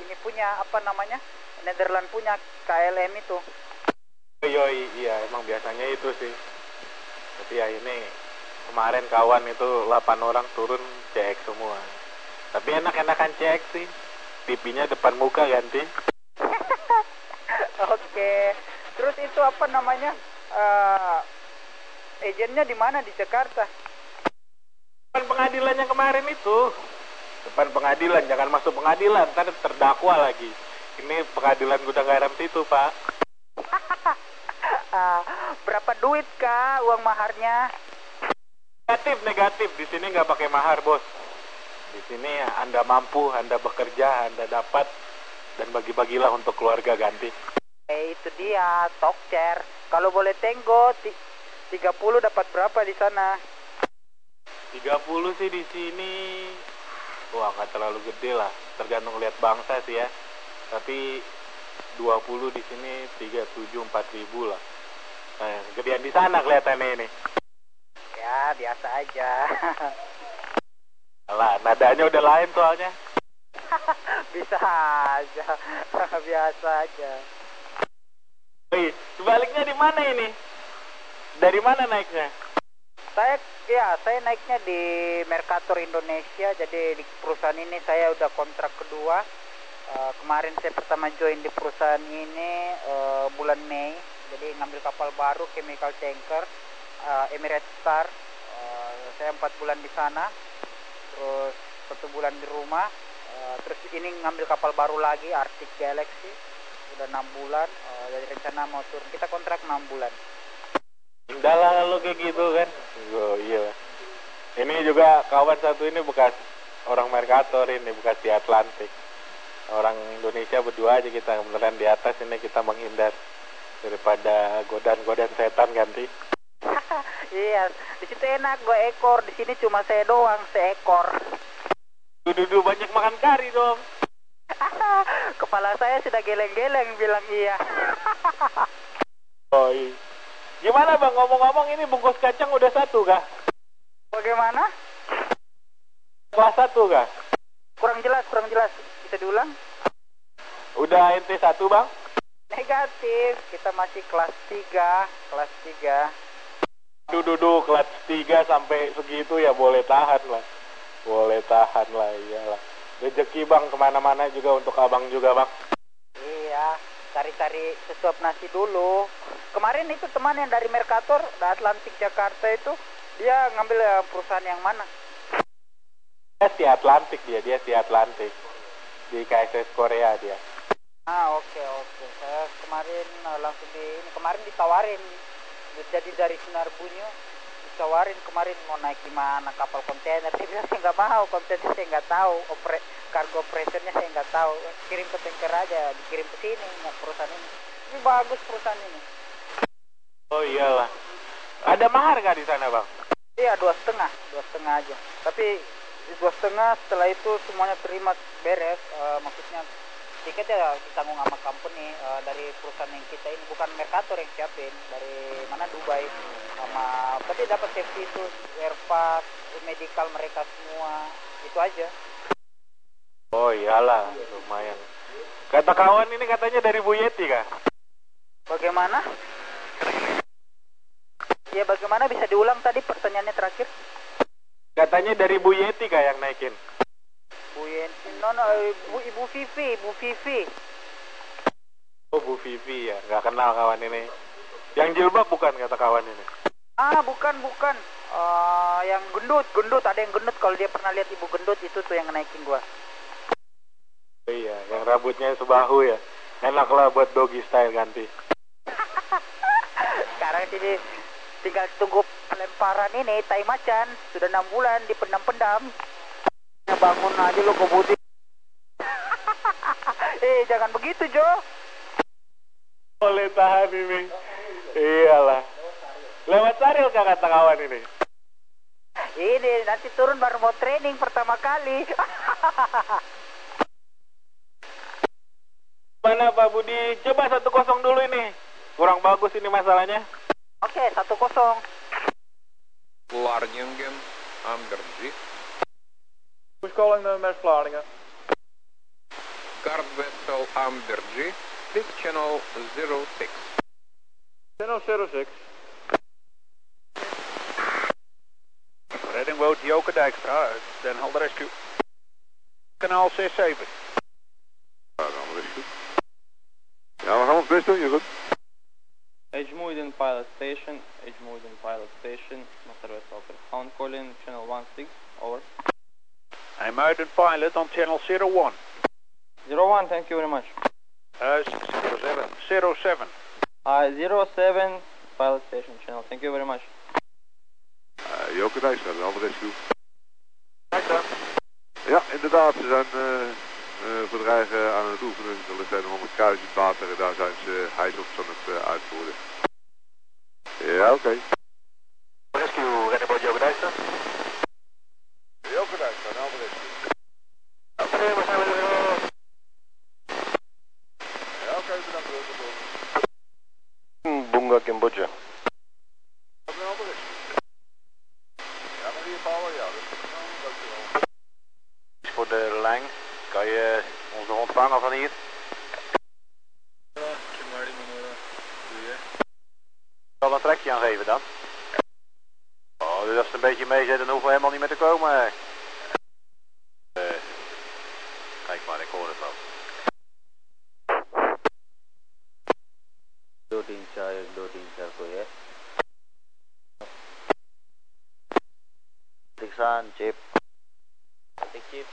ini punya apa namanya? Nederland punya KLM itu. Yoi, iya emang biasanya itu sih. Tapi ya ini. Kemarin kawan itu 8 orang turun CX semua. Tapi enak-enakan CX sih. TV-nya depan muka ganti. Oke. Terus itu apa namanya? Agennya di mana? Di Jakarta? Depan pengadilan yang kemarin itu. Depan pengadilan. Jangan masuk pengadilan. Ntar terdakwa lagi. Ini pengadilan Gudang Garam situ, Pak. Berapa duit, Kak? Uang maharnya? Negatif. Di sini nggak pakai mahar, bos. Di sini ya, Anda mampu, Anda bekerja, Anda dapat, dan bagi-bagilah untuk keluarga ganti. Itu dia, tokcer. Kalau boleh tenggo, 30 dapat berapa di sana? 30 sih di sini. Wah, nggak terlalu gede lah. Tergantung lihat bangsa sih ya. Tapi 20 di sini 37-4000 lah. Nah, gedean di sana kelihatannya ini. Ya, biasa aja. Alah, nadanya udah lain soalnya. Bisa aja. Biasa aja. Wih, sebaliknya di mana ini? Dari mana naiknya? Saya naiknya di Mercator Indonesia. Jadi di perusahaan ini saya udah kontrak kedua. Kemarin saya pertama join di perusahaan ini bulan Mei. Jadi ngambil kapal baru, chemical tanker. Emirates Star, saya 4 bulan di sana, terus 1 bulan di rumah, terus ini ngambil kapal baru lagi, Arctic Galaxy, udah 6 bulan, dari rencana mau turun, kita kontrak 6 bulan. Indah lah lo kayak gitu kan? Oh, iya. Ini juga kawan satu ini bekas orang Mercator ini, bekas di Atlantik. Orang Indonesia berdua aja kita, beneran di atas ini kita menghindar daripada godaan-godaan setan ganti. Iya, di situ enak, gue ekor. Di sini cuma saya doang, seekor. Dududu banyak makan kari dong. Kepala saya sudah geleng-geleng bilang iya. Oh, iya. Gimana bang, ngomong-ngomong ini bungkus kacang udah 1 kah? Bagaimana? Kelas 1 kah? Kurang jelas. Bisa diulang? Udah NT1 bang? Negatif, kita masih kelas 3. Duduk kelas 3 sampai segitu ya boleh tahan lah iyalah rezeki bang kemana-mana juga untuk abang juga bang. Iya cari-cari sesuap nasi dulu. Kemarin kemarin itu teman yang dari Mercator, Atlantik Jakarta itu, dia ngambil perusahaan yang mana? Dia di Atlantik. Di KSS Korea dia. Ah, oke. Saya kemarin langsung kemarin ditawarin. Jadi dari Sinar Bunyu ditawarin kemarin mau naik gimana kapal kontainer. Dia bilang saya nggak mau, kontainer saya nggak tahu, cargo operationnya saya nggak tahu. Kirim ke tanker aja, dikirim ke sini, perusahaan ini. Ini bagus perusahaan ini. Oh iyalah. Ada mahar nggak di sana bang? Iya 2,5 aja. Tapi 2,5 setelah itu semuanya terima beres. Maksudnya tiketnya ditanggung sama company dari perusahaan yang kita ini, bukan Mercator yang siapin, dari mana Dubai. Sama tapi dapat safety itu, airpass, medical mereka semua, itu aja. Oh iyalah, lumayan. Kata kawan ini katanya dari Bu Yeti kah? Bagaimana? Ya bagaimana, bisa diulang tadi pertanyaannya terakhir? Katanya dari Bu Yeti kah yang naikin? Bu Yeti, no, Ibu Vivi. Oh Bu Vivi ya, nggak kenal kawan ini. Yang jilbab bukan kata kawan ini? Ah bukan. Yang gendut, ada yang gendut. Kalau dia pernah lihat ibu gendut itu tuh yang naikin gua. Oh, iya, yang rambutnya sebahu ya. Enak lah buat doggy style ganti. Sekarang jadi tinggal tunggu pelemparan ini, tai macan. Sudah 6 bulan dipendam-pendam. Bangun aja lo kebuti. Jangan begitu, Jo. Boleh tahan ini. Iyalah. Lewat Saril kah kata kawan ini? Ini, nanti turun baru mau training pertama kali. Mana Pak Budi? Coba 1-0 dulu ini. Kurang bagus ini masalahnya. Oké, 1-0. Flardingen, Amber G. Who's calling the MSC Flardingen? Card vessel Amber G, please channel 06. Channel 06. Reddingboot Joke Dijkstra, Den Helder Rescue. Kanaal 67. Ja, we gaan ons best doen, je goed. Edgemoeden Pilot Station, Mr. Westhofer. Hound calling Channel 16, over. Edgemoeden Pilot on Channel 01. 01, thank you very much. 07. 07, Pilot Station Channel, thank you very much. Joke Dijkstra, de andere rescue. Dijkstra. Ja, inderdaad, ze zijn bedreigen aan het oefenen. Er zijn 100 kuis in het water en daar zijn ze hijshops aan het uitvoeren. Ja, oké. Rescue, Reddingboot Joke Dijkstra. Joke Dijkstra, de andere rescue. Oké, we zijn weer. Ja, oké, bedankt. Bunga Cambodja. Van hier. Ja, Kimari Minora. Ik zal een trekje aan geven dan. Oh, dus als het een beetje mee zit, dan hoeven we helemaal niet meer te komen. Kijk maar, ik hoor het wel. Door dienst, voor je. Tik chip.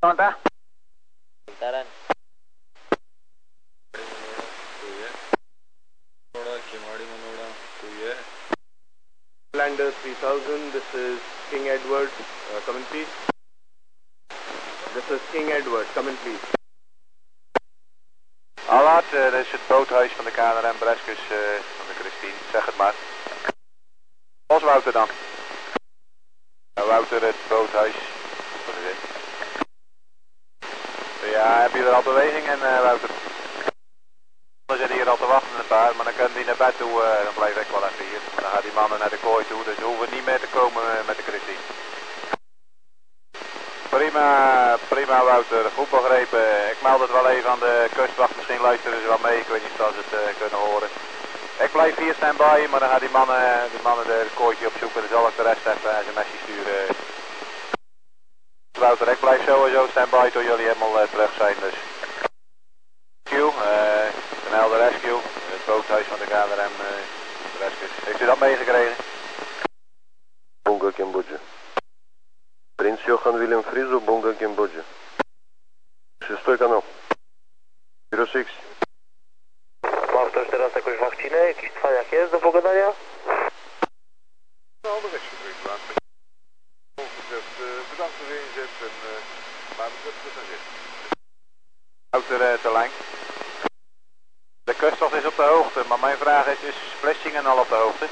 Tonta. Taran. Lander 3000, this is King Edward, come in please. Allard, dat is het boothuis van de KNRM Breskes van de Christine, zeg het maar. Als Wouter dan. Wouter, het boothuis. Ja, heb je er al beweging en Wouter? We zitten hier al te wachten een paar, maar dan kunnen die naar bed toe, dan blijf ik wel even hier. Maar dan gaan die mannen naar de kooi toe, dus hoeven niet meer te komen met de Christine. Prima Wouter, goed begrepen. Ik meld het wel even aan de kustwacht, misschien luisteren ze wel mee, ik weet niet of ze het kunnen horen. Ik blijf hier standby, maar dan gaan die mannen de kooitje opzoeken, dan zal ik de rest even sms'je sturen. Wouter, ik blijf sowieso standby tot jullie helemaal terug zijn, dus. Den Helder Rescue, kookhuis van de KNRM Rescue. Heeft u dat meegekregen? Bunga Cambodja. Prins Johan Willem Friso, Bunga Cambodja. Шестой канал. Zero six. Mam też teraz jakąś wachcinę, jakiś cwaniak jest do pogadania? No, we wisten er iets van. Bedankt voor de inzet en maar we zetten het erin. Houdt er te lang. De kustwacht is op de hoogte, maar mijn vraag is, is Splashingen al op de hoogte?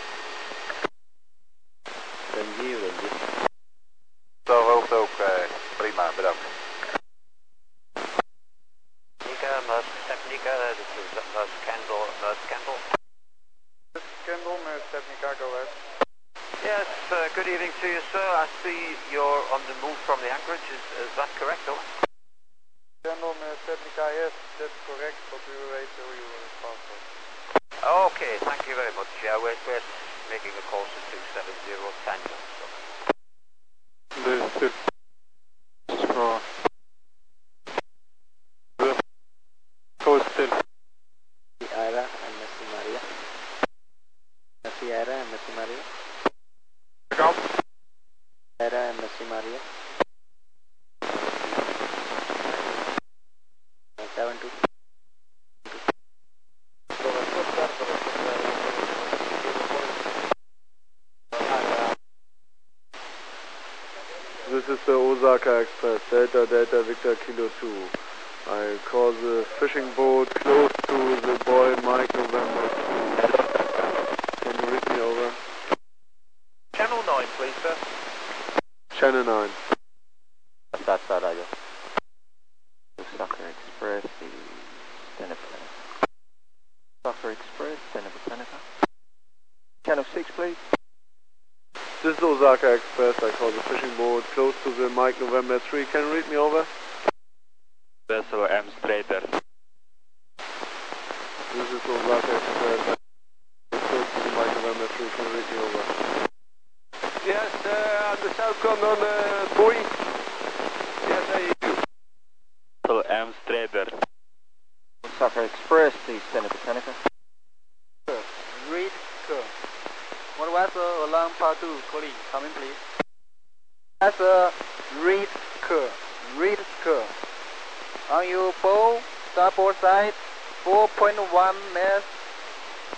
En hier en dit. Op de hoogte ook, prima, bedankt. Mr. Stepnika, this is Mr. Kendall. Mr. Kendall. Mr. Kendall, Mr. Stepnika, go ahead. Yes, good evening to you, sir. I see you're on the move from the anchorage. Is that correct, over? Kendall, Mr. Stepnika, yes, that's correct, but we will wait till you are responsible. Okay, thank you very much. Yeah, we're making a call to 270 Tango. Express, Delta Delta Victor Kilo 2. I call the fishing boat close to the boy Mike November 2. Can you read me over? Channel 9, please, sir. Channel 9. That's that, I guess. Sucker Express, the Seneca. Sucker Express, Seneca. Channel 6, please. This is Osaka Express, I call the fishing boat close to the Mike November 3, can you read me over? Vessel M Strater. This is Osaka Express, close to the Mike November 3, can you read me over? Yes, I'm the Southcom on buoy. Yes, I hear you. Vessel M Strater. Osaka Express, please send it to Seneca. Read. Northwest along Part 2, calling. Come in, please. That's a read curve. Read curve. On your bow, starboard side, 4.1 miles.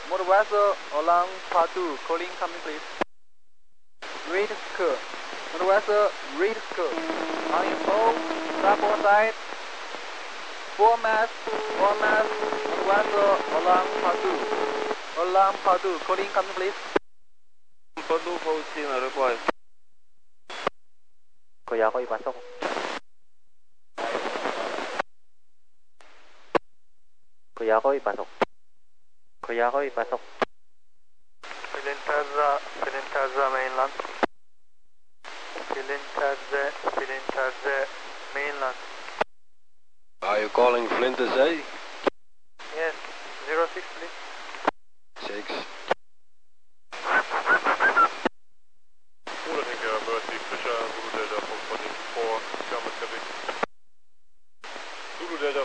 Northwest along Part 2, calling. Come in, please. Read curve. Northwest read curve. On your bow, starboard side, 4 miles. 1 miles. Northwest along Part 2. Along Part 2, calling. Come in, please. Padu Faustina, reply. Kuya ko ipasok. Kuya ko ipasok. Kuya ko ipasok. Filintarza mainland. Filintarza mainland. Are you calling Flinters A? Yes, 06 please. 6. Delta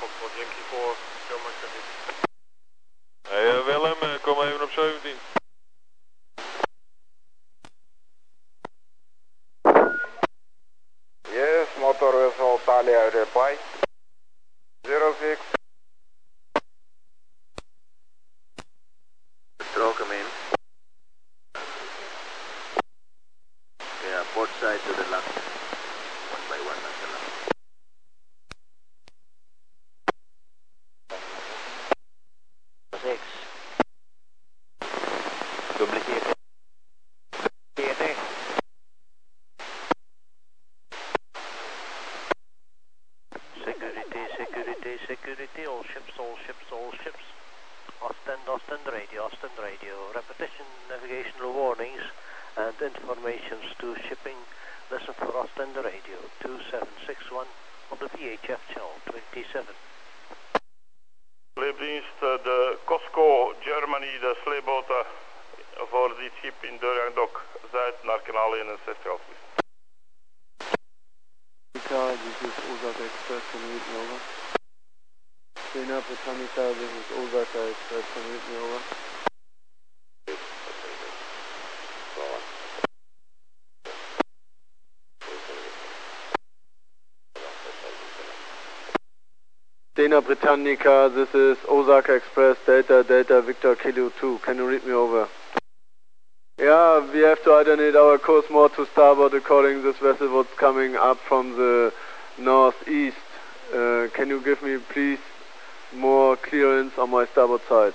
Foxtrot Hey, Willem, kom even op 17. Yes, motor is al tally uit de pipe. 06. Stroken in. Yeah, port side to the left. One by one to the left. Britannica, this is Osaka Express, Delta, Delta, Victor, Kilo 2. Can you read me over? Yeah, we have to alternate our course more to starboard according this vessel what's coming up from the northeast. Can you give me, please, more clearance on my starboard side?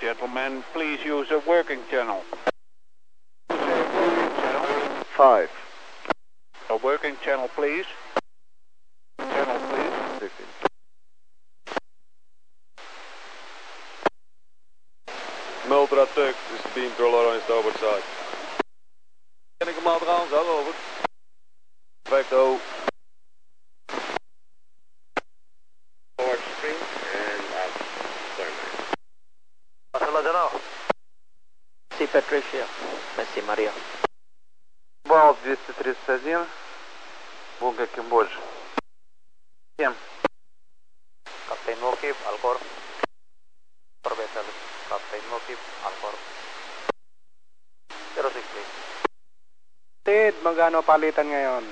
Gentlemen, please use a working channel. Five. A working channel, please. Multra Tuck, this is beam controller on starboard side. Can I command rounds, over. Perfecto. Forward spring and out. Barcelona General. Merci Patricia. Merci Maria. Бал 231. Bunga Cambodja. Всем. Captain Mokib, Alcor. Corvette. Captain Motive, Alcor. 06, please. Ted, magkano palitan ngayon?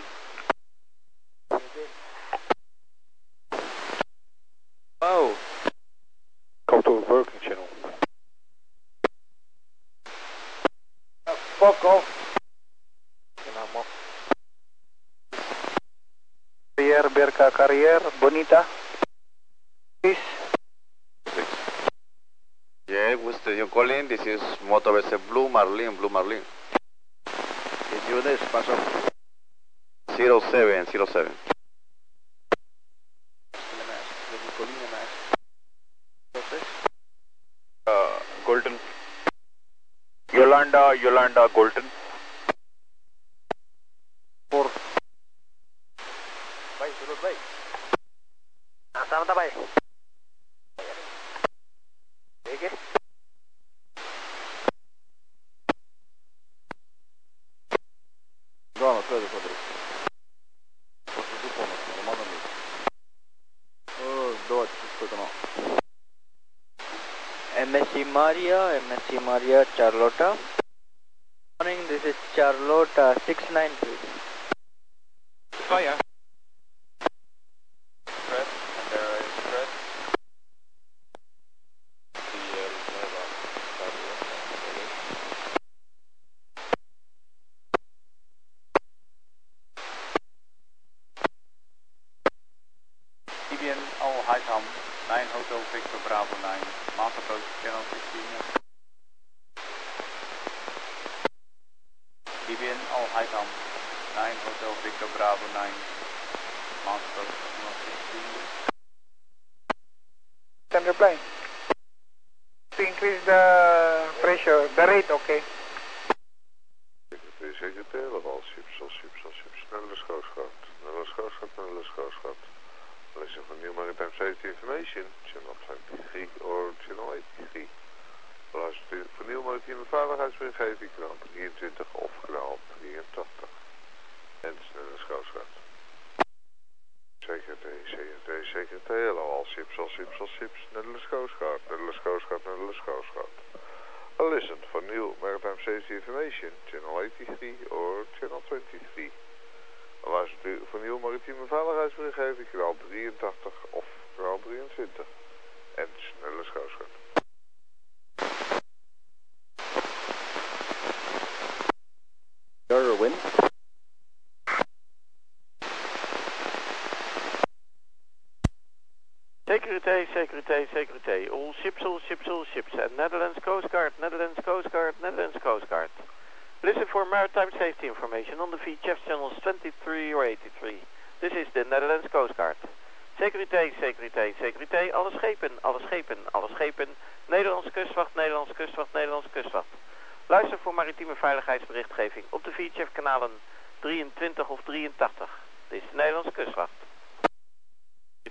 Wow. Come to a working channel. Fuck off. Kinamo. Carrier, Berka Carrier, Bonita. Peace. Yeah, Mr. John Colin, this is Motor BC Blue Marlin, Blue Marlin. Is you this, pass up. 07. Golden. Yolanda, Golden. 4. Bye, Zulu, bye. Asanta, bye. MSC Maria, Charlotta. Morning, this is Charlotta, 69, please. Fire. Express, Amber Express. Libyan, all high time, 9 Hotel Victor Bravo 9, Master Boat Channel 16. Bravo 9, Master, can reply. To increase the pressure, the rate, okay. Ships. Nederlandse kustwacht. Listen for new maritime safety information, channel 23 or channel 83. Luister voor nieuw maritieme veiligheidswetgeving, kanaal 23 of kanaal 83. En snelle schouwschacht. CGT, helemaal Sips, Nederlandse kustwacht. Listen for new maritime safety information, channel 83 or channel 23. Luister u voor nieuw maritieme veiligheidsberichtgeving, kanaal 83 of kanaal 23. En snelle schouwschut. Darwin. Security. All ships. And Netherlands Coast Guard. Listen for maritime safety information on the VHF channels 23 or 83. This is the Netherlands Coast Guard. Security. Alle schepen. Nederlandse kustwacht. Luister voor maritieme veiligheidsberichtgeving op de VHF kanalen 23 of 83. Dit is de Nederlandse kustwacht.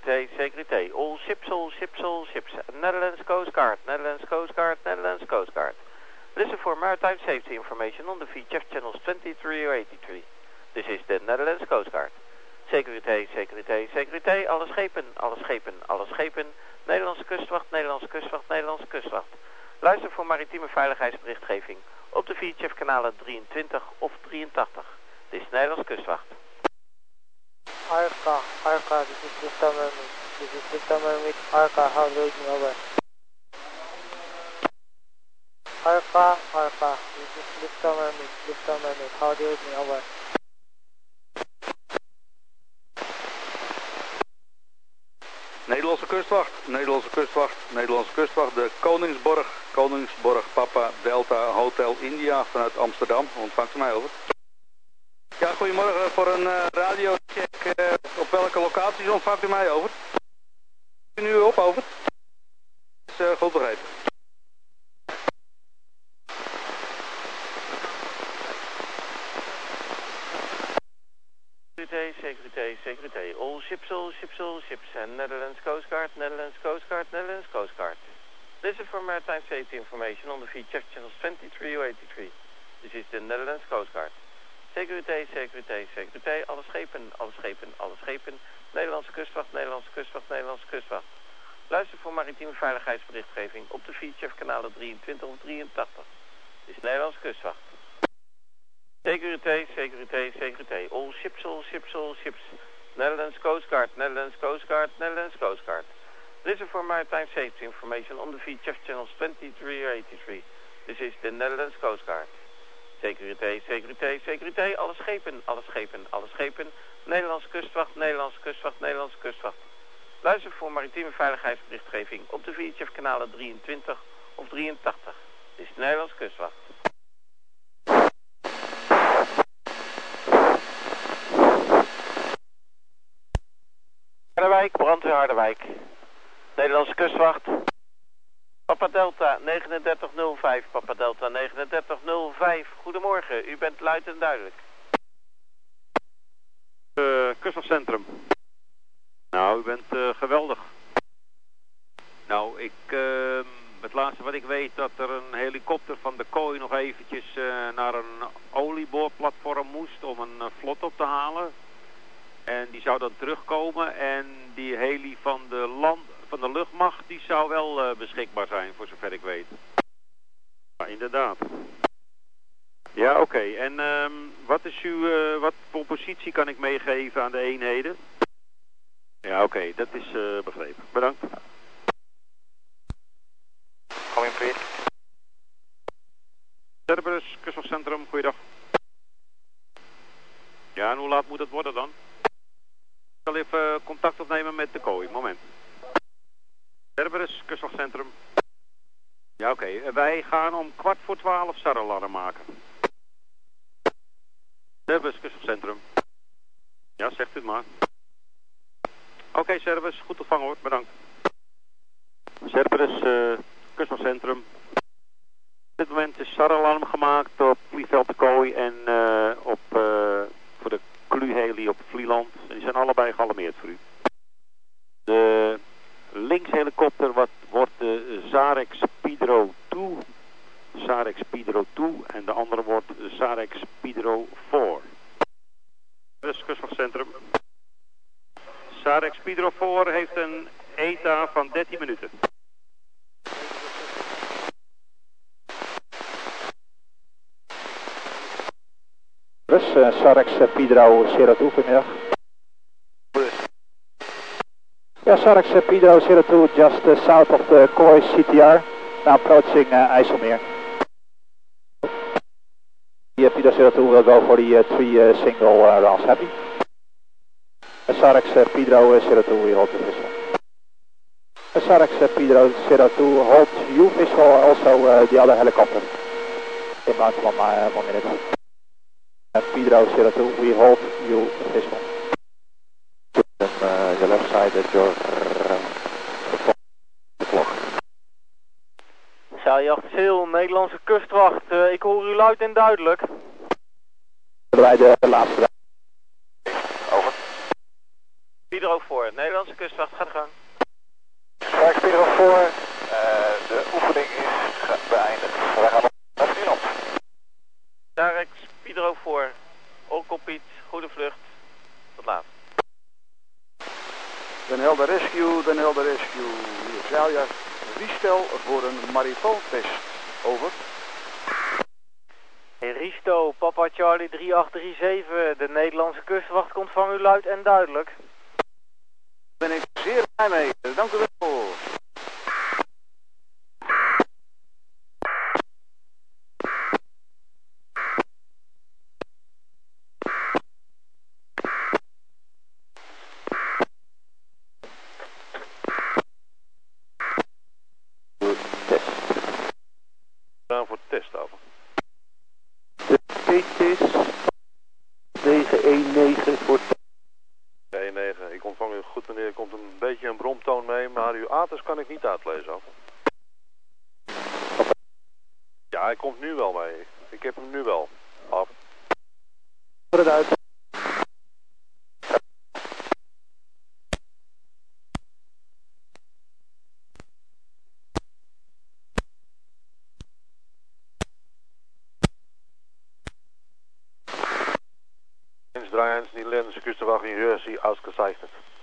Security. All ships. Netherlands Coast Guard. Listen for maritime safety information on the VHF channels 23 or 83. This is the Netherlands Coast Guard. Security. Alle schepen. Nederlandse kustwacht. Luister voor maritieme veiligheidsberichtgeving op de VHF kanalen 23 of 83. Dit is Nederlands Kustwacht. IRA, this is Mr. Mermaid, IRA, how do you know that? IRA, this is Mr. Mermaid, how do you know that? Nederlandse kustwacht, de Koningsborg, Papa, Delta, Hotel India vanuit Amsterdam, ontvangt u mij over. Ja, goedemorgen, voor een radiocheck, op welke locaties ontvangt u mij over? Nu op, over. Is goed begrepen. Security. All ships. And Netherlands Coast Guard. Listen for maritime safety information on the VHF channels 23 or 83. This is the Netherlands Coast Guard. Security. Alle schepen. Nederlandse kustwacht. Luister voor maritieme veiligheidsberichtgeving op de VHF kanalen 23 of 83. Dit is Nederlandse kustwacht. Security. All ships. Netherlands Coast Guard. Listen for maritime safety information on the VHF channels 23 or 83. This is the Netherlands Coast Guard. Security. Alle schepen. Nederlandse kustwacht. Luister voor maritieme veiligheidsberichtgeving op de VHF kanalen 23 of 83. Dit is de Nederlandse kustwacht. Harderwijk, brandweer Harderwijk. Nederlandse kustwacht. Papa Delta 3905, goedemorgen, u bent luid en duidelijk. Kustwachtcentrum. Nou, u bent geweldig. Nou, het laatste wat ik weet, dat er een helikopter van de kooi nog eventjes naar een olieboorplatform moest om een vlot op te halen. En die zou dan terugkomen en die heli van de luchtmacht, die zou wel beschikbaar zijn, voor zover ik weet. Ja, inderdaad. Ja, oké. En wat voor positie kan ik meegeven aan de eenheden? Ja, oké. Dat is begrepen. Bedankt. Kom in, please. Cerberus, Kustwachtcentrum, goeiedag. Ja, en hoe laat moet het worden dan? Ik zal even contact opnemen met de kooi. Moment. Cerberus, Kustwachtcentrum. Ja, oké. Wij gaan om 12:15 SAR-alarm maken. Cerberus, Kustwachtcentrum. Ja, zegt u het maar. Oké, Cerberus, goed ontvangen hoor, bedankt. Cerberus, Kustwachtcentrum. Op dit moment is SAR-alarm gemaakt op Vliegveld de Kooi en voor de Kluheli op Vlieland. Die zijn allebei gealarmeerd voor u. De linkshelikopter wordt de Zarex Piedro 2. Zarex Piedro 2 en de andere wordt Zarex Piedro 4. Kustwachtcentrum. Zarex Piedro voor heeft een ETA van 13 minuten. Rus, Zarex Piedro, 02 vanmiddag. Ja, Zarex Piedro, 02, just south of the Kooi CTR, now approaching IJsselmeer. Yeah, Piedro 02 will go for the three single rounds, happy? Zarex Piedro 02 will hold the vessel. Zarex Piedro 02 hold you vessel, also the other helicopter. Inbound from 1 minute. Piedro 02, we hold you vessel. Your left side at your clock. Zeiljacht Zeel, Nederlandse kustwacht, ik hoor u luid en duidelijk. Bij de laatste. Over. Piedro voor, Nederlandse kustwacht, gaat gang. Straks Piedro voor, de oefening is beëindigd. Wij gaan naar Finland. Zarex Piedro voor, Olkopiet, goede vlucht, tot laat. Den Helder Rescue, Den Helder Rescue, hier zeiljacht Riestel voor een Marie Paul test, over. Hey Risto, Papa Charlie 3837, de Nederlandse kustwacht komt van u luid en duidelijk. Daar ben ik zeer blij mee, dank u wel. Die Nederlandse kustwacht in Jersey ausgezeichnet.